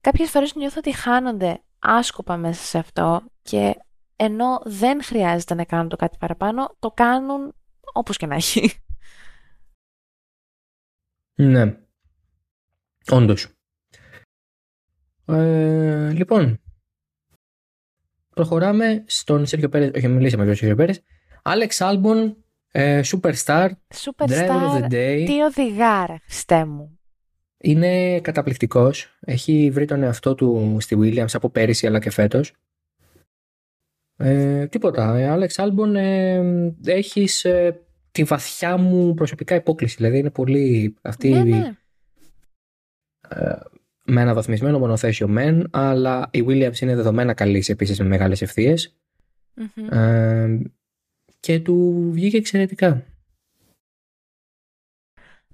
κάποιες φορές νιώθω ότι χάνονται άσκοπα μέσα σε αυτό και ενώ δεν χρειάζεται να κάνουν το κάτι παραπάνω, το κάνουν όπως και να έχει. Ναι, όντως. Ε, λοιπόν, προχωράμε στον Sergio Perez. Όχι, μιλήσαμε για τον Sergio Perez. Alex Albon, ε, superstar, superstar, driver of the day. Τι οδηγάρα, Χριστέ μου. Είναι καταπληκτικός. Έχει βρει τον εαυτό του στη Williams από πέρυσι αλλά και φέτος. Ε, τίποτα. Alex Albon, ε, έχεις ε, τη βαθιά μου προσωπικά υπόκληση. Δηλαδή είναι πολύ αυτή... Ναι, ναι. Ε, με ένα βαθμισμένο μονοθέσιο μεν, αλλά η Williams είναι δεδομένα καλή επίσης με μεγάλες ευθείες. Mm-hmm. Ε, και του βγήκε εξαιρετικά.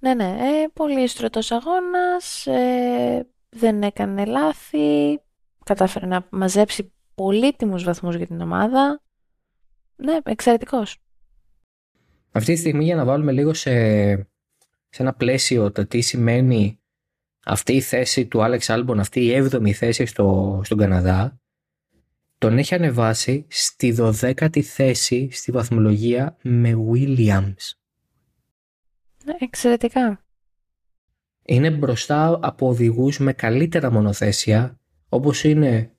Ναι, ναι, ε, πολύ στρωτός αγώνας, ε, δεν έκανε λάθη, κατάφερε να μαζέψει πολύτιμους βαθμούς για την ομάδα. Ναι, εξαιρετικός. Αυτή τη στιγμή, για να βάλουμε λίγο σε, σε ένα πλαίσιο το τι σημαίνει αυτή η θέση του Alex Albon, αυτή η έβδομη θέση στο, στον Καναδά, τον έχει ανεβάσει στη δωδέκατη θέση στη βαθμολογία με Williams. Ναι, εξαιρετικά. Είναι μπροστά από οδηγούς με καλύτερα μονοθέσια, όπως είναι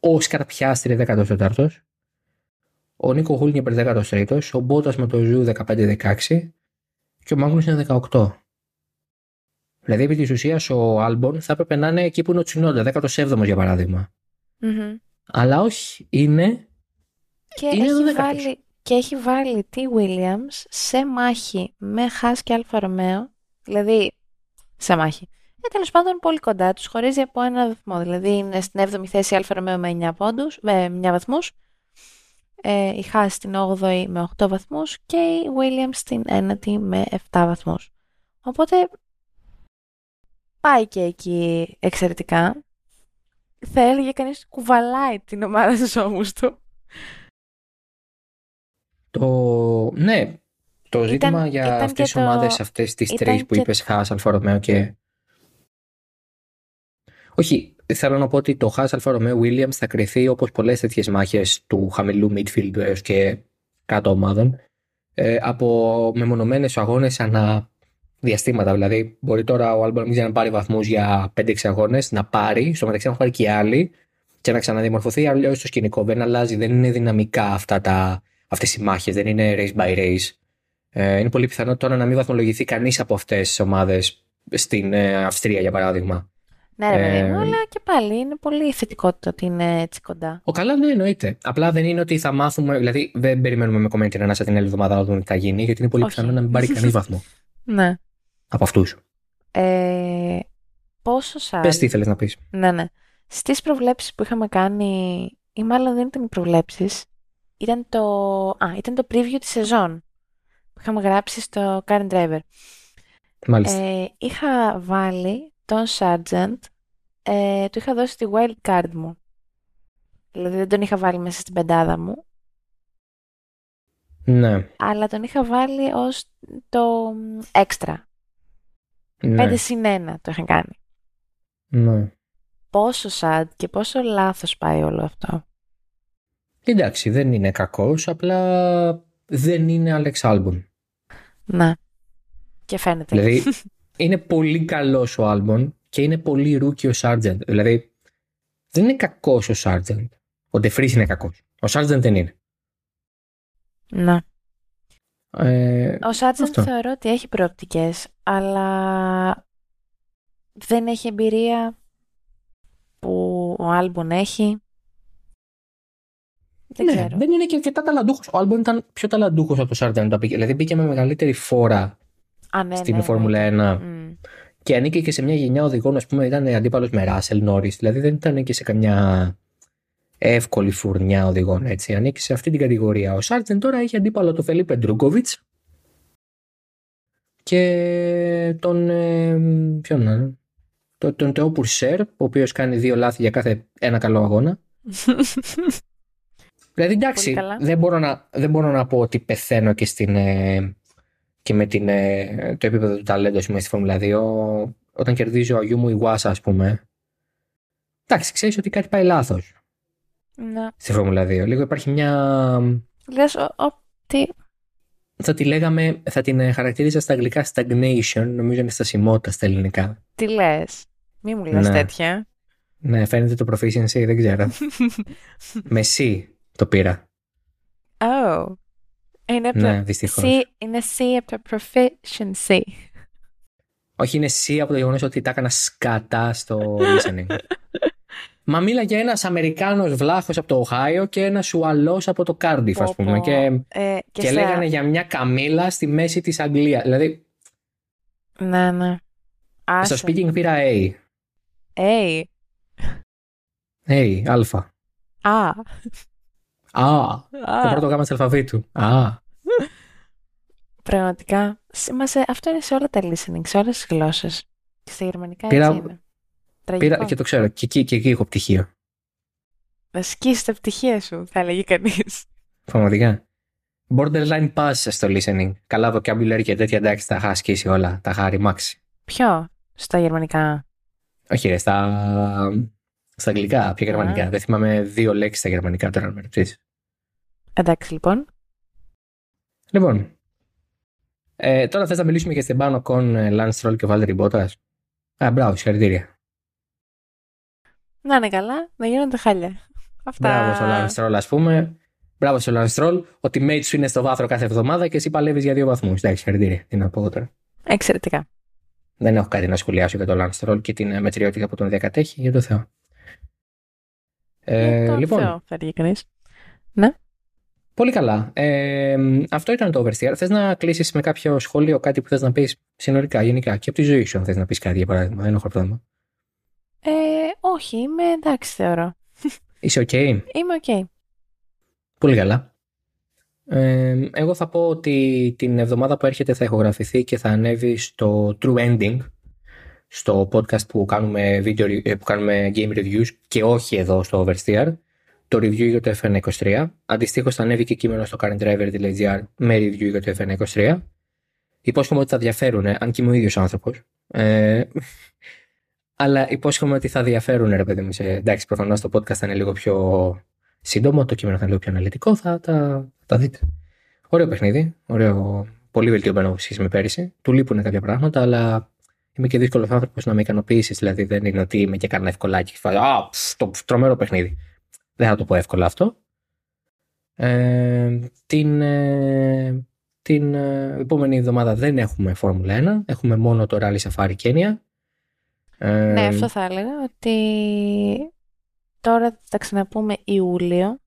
ο Σκαρπιάστρη δέκατος τέταρτος, ο Νίκο Χούλνιμπερ δέκατος τρίτος, ο Μπότας με το Ζου δεκαπέντε δεκαέξι και ο Μάγνους είναι δεκαοκτώ. Δηλαδή, επί της ουσίας, ο Άλμπον θα έπρεπε να είναι εκεί που είναι ο Τσινόντα, δέκατος έβδομος για παράδειγμα. Mm-hmm. Αλλά όχι, είναι. Και, είναι έχει βάλει, και έχει βάλει τη Williams σε μάχη με Χάς και Αλφα Ρωμαίο. Δηλαδή, σε μάχη. Και τέλος πάντων, πολύ κοντά τους, χωρίζει από ένα βαθμό. Δηλαδή, είναι στην έβδομη θέση Αλφα Ρωμαίο με εννέα πόντους, με εννέα βαθμούς. Ε, η Χάς στην όγδοη με οκτώ βαθμούς και η Williams στην ένατη με επτά βαθμούς. Οπότε. Πάει και εκεί εξαιρετικά. Θα έλεγε κανείς κουβαλάει την ομάδα στους ώμους του. Το... Ναι, το ήταν, ζήτημα για αυτές τις ομάδες, το... αυτές τις τρεις που και... είπες, Χάς, Αλφα Ρωμαίο και... Όχι, θέλω να πω ότι το Χάς, Αλφα Ρωμαίο, Williams θα κριθεί όπως πολλές τέτοιες μάχες του χαμηλού midfield έως και κάτω ομάδων ε, από μεμονωμένες αγώνες ανά... διαστήματα. Δηλαδή, μπορεί τώρα ο Άλμπον να πάρει βαθμούς για πέντε έξι αγώνες, να πάρει, στο μεταξύ να πάρει και άλλοι και να ξαναδιαμορφωθεί αλλιώς το σκηνικό. Δεν αλλάζει, δεν είναι δυναμικά αυτά τα, αυτές οι μάχες, δεν είναι race by race. Ε, είναι πολύ πιθανό τώρα να μην βαθμολογηθεί κανείς από αυτές τις ομάδες στην ε, Αυστρία, για παράδειγμα. Ναι, ρε παιδί μου, αλλά και πάλι είναι πολύ θετικό το ότι είναι έτσι κοντά. Ο καλά, ναι, εννοείται. Απλά δεν είναι ότι θα μάθουμε, δηλαδή δεν περιμένουμε με κομμένη την ανάσα την άλλη εβδομάδα να δούμε τι θα γίνει, γιατί είναι πολύ πιθανό να μην πάρει κανείς βαθμό. Ναι. Από αυτούς. Ε, πόσο σαν... Πες τι ήθελες να πεις. Ναι, ναι. Στις προβλέψεις που είχαμε κάνει, ή μάλλον δεν ήταν οι προβλέψεις, ήταν το, α, ήταν το preview της σεζόν που είχαμε γράψει στο Current Driver. Μάλιστα. Ε, είχα βάλει τον Sargeant, ε, του είχα δώσει τη wild card μου. Δηλαδή δεν τον είχα βάλει μέσα στην πεντάδα μου. Ναι. Αλλά τον είχα βάλει ως το extra. Ναι. πέντε συν ένα το είχαν κάνει. Ναι. Πόσο sad και πόσο λάθος πάει όλο αυτό. Εντάξει, δεν είναι κακός, απλά δεν είναι Alex Albon. Ναι. Και φαίνεται. Δηλαδή, είναι πολύ καλός ο Albon και είναι πολύ ρούκι ο Sargeant. Δηλαδή, δεν είναι κακός ο Sargeant. Ο DeFries είναι κακός. Ο Sargeant δεν είναι. Ναι. Ε, ο Sargeant θεωρώ ότι έχει προοπτικές, αλλά δεν έχει εμπειρία που ο Albon έχει. Δεν, ναι, ξέρω. Δεν είναι και αρκετά ταλαντούχος. Ο Άλμπον ήταν πιο ταλαντούχος από το Sargeant. Δηλαδή μπήκε με μεγαλύτερη φόρα Α, ναι, στην ναι, Φόρμουλα ναι. ένα. Mm. Και ανήκε και σε μια γενιά οδηγών, ας πούμε, ήταν αντίπαλος με Ράσελ, Νόρις. Δηλαδή δεν ήταν και σε καμιά εύκολη φουρνιά οδηγών. Έτσι. Ανήκε σε αυτή την κατηγορία. Ο Sargeant τώρα είχε αντίπαλο τον Φελίπε Ντρούγκοβιτς και τον. Ε, ποιον να τον, τον Τεό Πουρσέρ, ο οποίος κάνει δύο λάθη για κάθε ένα καλό αγώνα. Δηλαδή εντάξει, δεν μπορώ, να, δεν μπορώ να πω ότι πεθαίνω και, στην, και με την, το επίπεδο του ταλέντου στη Φόρμουλα δύο. Όταν κερδίζω ο αγιού μου η Γουάσα, ας πούμε. Εντάξει, ξέρεις ότι κάτι πάει λάθος. Ναι. Στη Φόρμουλα δύο. Λίγο υπάρχει μια. Λες, ο, ο, τι. Θα τη λέγαμε, θα την χαρακτηρίζα στα αγγλικά stagnation, νομίζω είναι στασιμότητα στα ελληνικά. Τι λες, μη μου λες ναι. τέτοια. Ναι, φαίνεται το proficiency, δεν ξέρω. Με C το πήρα. Oh, είναι από ναι, δυστυχώς. C, είναι C από το proficiency. Όχι, είναι C από το γεγονός ότι τα έκανα σκατά στο listening. Μα μίλαγε ένας Αμερικάνος βλάχος από το Οχάιο και ένας Ουαλός από το Κάρντιφ, ας πούμε. Και, ε, και, και σε... λέγανε για μια καμήλα στη μέση της Αγγλίας. Δηλαδή. Ναι, ναι. Στο Άσε. Speaking πήρα A. A. A, αλφα. Α. Α. Το πρώτο γάμμα της αλφαβήτου. Α. Πραγματικά. Σήμασε, αυτό είναι σε όλα τα listening, σε όλες τις γλώσσες. Και στα γερμανικά πήρα... έτσι είναι. Πήρα, και το ξέρω, και εκεί και, και έχω πτυχίο. Να σκίσεις τα πτυχία σου, θα έλεγε κανείς. Πραγματικά. Borderline pass στο listening. Καλά vocabulary και τέτοια, εντάξει, τα είχα σκίσει όλα, τα είχα ρημάξει. Ποιο, στα γερμανικά? Όχι ρε, στα, στα αγγλικά, ποια γερμανικά. Yeah. Δεν θυμάμαι δύο λέξεις στα γερμανικά τώρα να με ρωτήσεις. Εντάξει λοιπόν. Λοιπόν, ε, τώρα θες να μιλήσουμε για Esteban Ocon, Lance Stroll και Valtteri Bottas? Α, μπράβο, συγχαρητήρια. Να είναι καλά, να γίνονται χάλια. Αυτά. Μπράβο στο Lance Stroll, ας πούμε. Μπράβο στο Lance Stroll. Ο teammate σου είναι στο βάθρο κάθε εβδομάδα και εσύ παλεύεις για δύο βαθμούς. Εντάξει, συγχαρητήρια. Τι να πω τώρα. Εξαιρετικά. Δεν έχω κάτι να σχολιάσω για το Lance Stroll και την μετριότητα που τον διακατέχει, για το Θεό. Ε, για το λοιπόν. Θεό, θα έρχεται κανείς. Ναι. Πολύ καλά. Ε, αυτό ήταν το Oversteer. Θες να κλείσεις με κάποιο σχόλιο, κάτι που θες να πεις συνολικά, γενικά και από τη ζωή σου, αν θες να πεις κάτι για παράδειγμα. Δεν έχω πρόβλημα. Ε, όχι, είμαι εντάξει θεωρώ. Είσαι οκ? Okay? Είμαι οκ. Okay. Πολύ καλά. Ε, εγώ θα πω ότι την εβδομάδα που έρχεται θα ηχογραφηθεί και θα ανέβει στο True Ending, στο podcast που κάνουμε, video, που κάνουμε game reviews και όχι εδώ στο Oversteer, το review για το εφ ένα είκοσι τρία. Αντιστοίχως θα ανέβει και κείμενο στο CarandDriver.gr με review για το εφ ένα είκοσι τρία. Υπόσχομαι ότι θα διαφέρουν, αν και είμαι ο ίδιος άνθρωπος. Ε, Αλλά υπόσχομαι ότι θα διαφέρουν, ρε παιδί μου. Σε... Εντάξει, προφανώς το podcast θα είναι λίγο πιο σύντομο, το κείμενο θα είναι λίγο πιο αναλυτικό, θα τα, τα δείτε. Ωραίο παιχνίδι, ωραίο, πολύ βελτιωμένο όπως σχέση με πέρυσι. Του λείπουν κάποια πράγματα, αλλά είμαι και δύσκολος άνθρωπος να με ικανοποιήσεις. Δηλαδή, δεν είναι ότι είμαι και κανένα ευκολάκι. Α, το τρομερό παιχνίδι. Δεν θα το πω εύκολα αυτό. Ε, την ε, την ε, επόμενη εβδομάδα δεν έχουμε Φόρμουλα ένα, έχουμε μόνο το Rally Safari Kenya. Ε, ναι, αυτό θα έλεγα, ότι τώρα θα ξαναπούμε Ιούλιο,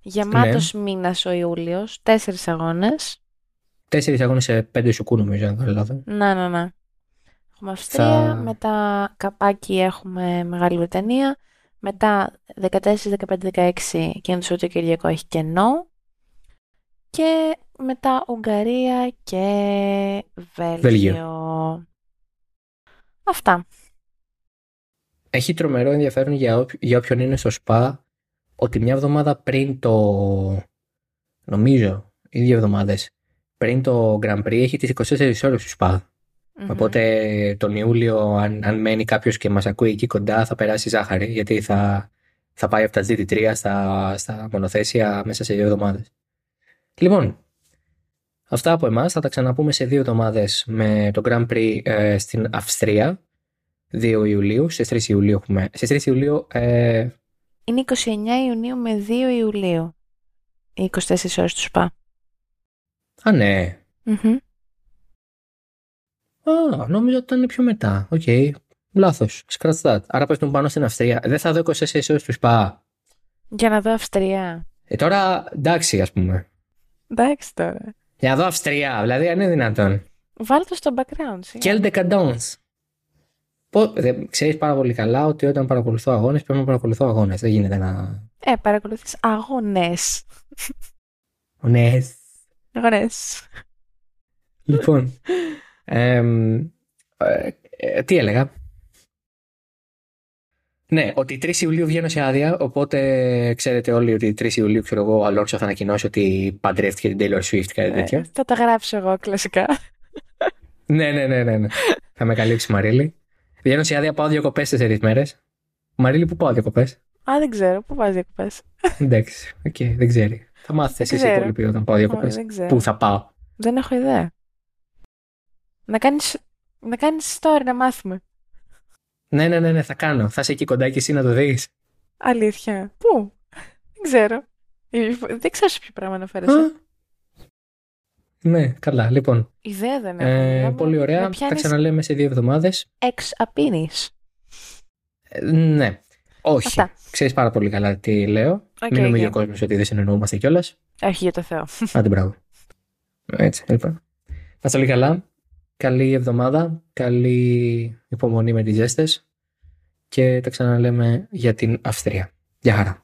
γεμάτος ναι. μήνας ο Ιούλιος, τέσσερις αγώνες. Τέσσερις αγώνες σε πέντε σουκού νομίζω, αν δεν λάθω. Να, ναι, ναι. Έχουμε Αυστρία, θα... μετά καπάκι έχουμε Μεγάλη Βρετανία, μετά δεκατέσσερα, δεκαπέντε, δεκαέξι και το Σαββατοκύριακο έχει κενό και μετά Ουγγαρία και Βέλγιο. Βέλγιο. Αυτά. Έχει τρομερό ενδιαφέρον για, όποι, για όποιον είναι στο ΣΠΑ ότι μια εβδομάδα πριν το, νομίζω, ή δύο εβδομάδες πριν το Grand Prix έχει τις είκοσι τέσσερις ώρες του ΣΠΑ. Mm-hmm. Οπότε τον Ιούλιο αν, αν μένει κάποιος και μας ακούει εκεί κοντά θα περάσει ζάχαρη, γιατί θα, θα πάει από τα τζι τι τρία στα, στα μονοθέσια μέσα σε δύο εβδομάδες. Λοιπόν, αυτά από εμάς, θα τα ξαναπούμε σε δύο εβδομάδες με το Grand Prix ε, στην Αυστρία, δύο Ιουλίου, στις τρεις Ιουλίου έχουμε, στις τρεις Ιουλίου... Ε... Είναι είκοσι εννέα Ιουνίου με δύο Ιουλίου, οι είκοσι τέσσερις ώρες του ΣΠΑ. Α, ναι. Mm-hmm. Α, νόμιζα ότι ήταν πιο μετά, οκ, okay. Λάθος, scratch that. Άρα πέφτουν πάνω στην Αυστρία, δεν θα δω είκοσι τέσσερις ώρες του ΣΠΑ. Για να δω Αυστρία. Ε, τώρα εντάξει, ας πούμε. Εντάξει τώρα. Για εδώ Αυστρία, δηλαδή αν είναι δυνατόν. Βάλτε το στο background. Κέλντε καντόνς. Ξέρεις πάρα πολύ καλά ότι όταν παρακολουθώ αγώνες πρέπει να παρακολουθώ αγώνες. Δεν γίνεται να. Ε, παρακολουθείς αγώνες. Αγώνες. Αγώνες. Λοιπόν. Ε, ε, τι έλεγα. Ναι, ότι τρεις Ιουλίου βγαίνω σε άδεια, οπότε ξέρετε όλοι ότι τρεις Ιουλίου, ξέρω εγώ, ο Αλόνσο θα ανακοινώσει ότι παντρεύτηκε την Taylor Swift, κάτι ε, τέτοιο. Θα τα γράψω εγώ, κλασικά. ναι, ναι, ναι, ναι, ναι. Θα με καλύψει η Μαρίλη. Βγαίνω σε άδεια, πάω διακοπές τέσσερις μέρες. Μαρίλη, πού πάω διακοπές? Α, δεν ξέρω, πού πας διακοπές. Εντάξει, οκ, okay, δεν ξέρει. Θα μάθετε εσείς οι υπόλοιποι όταν πάω διακοπές. Πού θα πάω. Δεν έχω ιδέα. Να κάνεις, να κάνεις story να μάθουμε. Ναι, ναι, ναι, ναι, θα κάνω. Θα είσαι εκεί κοντά και εσύ να το δεις. Αλήθεια. Πού? Δεν ξέρω. Δεν ξέρω σε ποιο πράγμα αναφέρεσαι. Ναι, καλά, λοιπόν. Ιδέα δεν έχω. Ε, πολύ ωραία. Θα ξαναλέμε σε δύο εβδομάδες. Εξ απίνης. Ε, ναι. Όχι. Αυτά. Ξέρεις πάρα πολύ καλά τι λέω. Okay, μην νομίζει ο κόσμος ότι δεν συνεννοούμαστε κιόλας. Όχι, για το Θεό. Άντε, μπράβο. Έτσι, λοιπόν. Να είστε όλοι καλά. Καλή εβδομάδα, καλή υπομονή με τις ζέστες και τα ξαναλέμε για την Αυστρία. Γεια χαρά.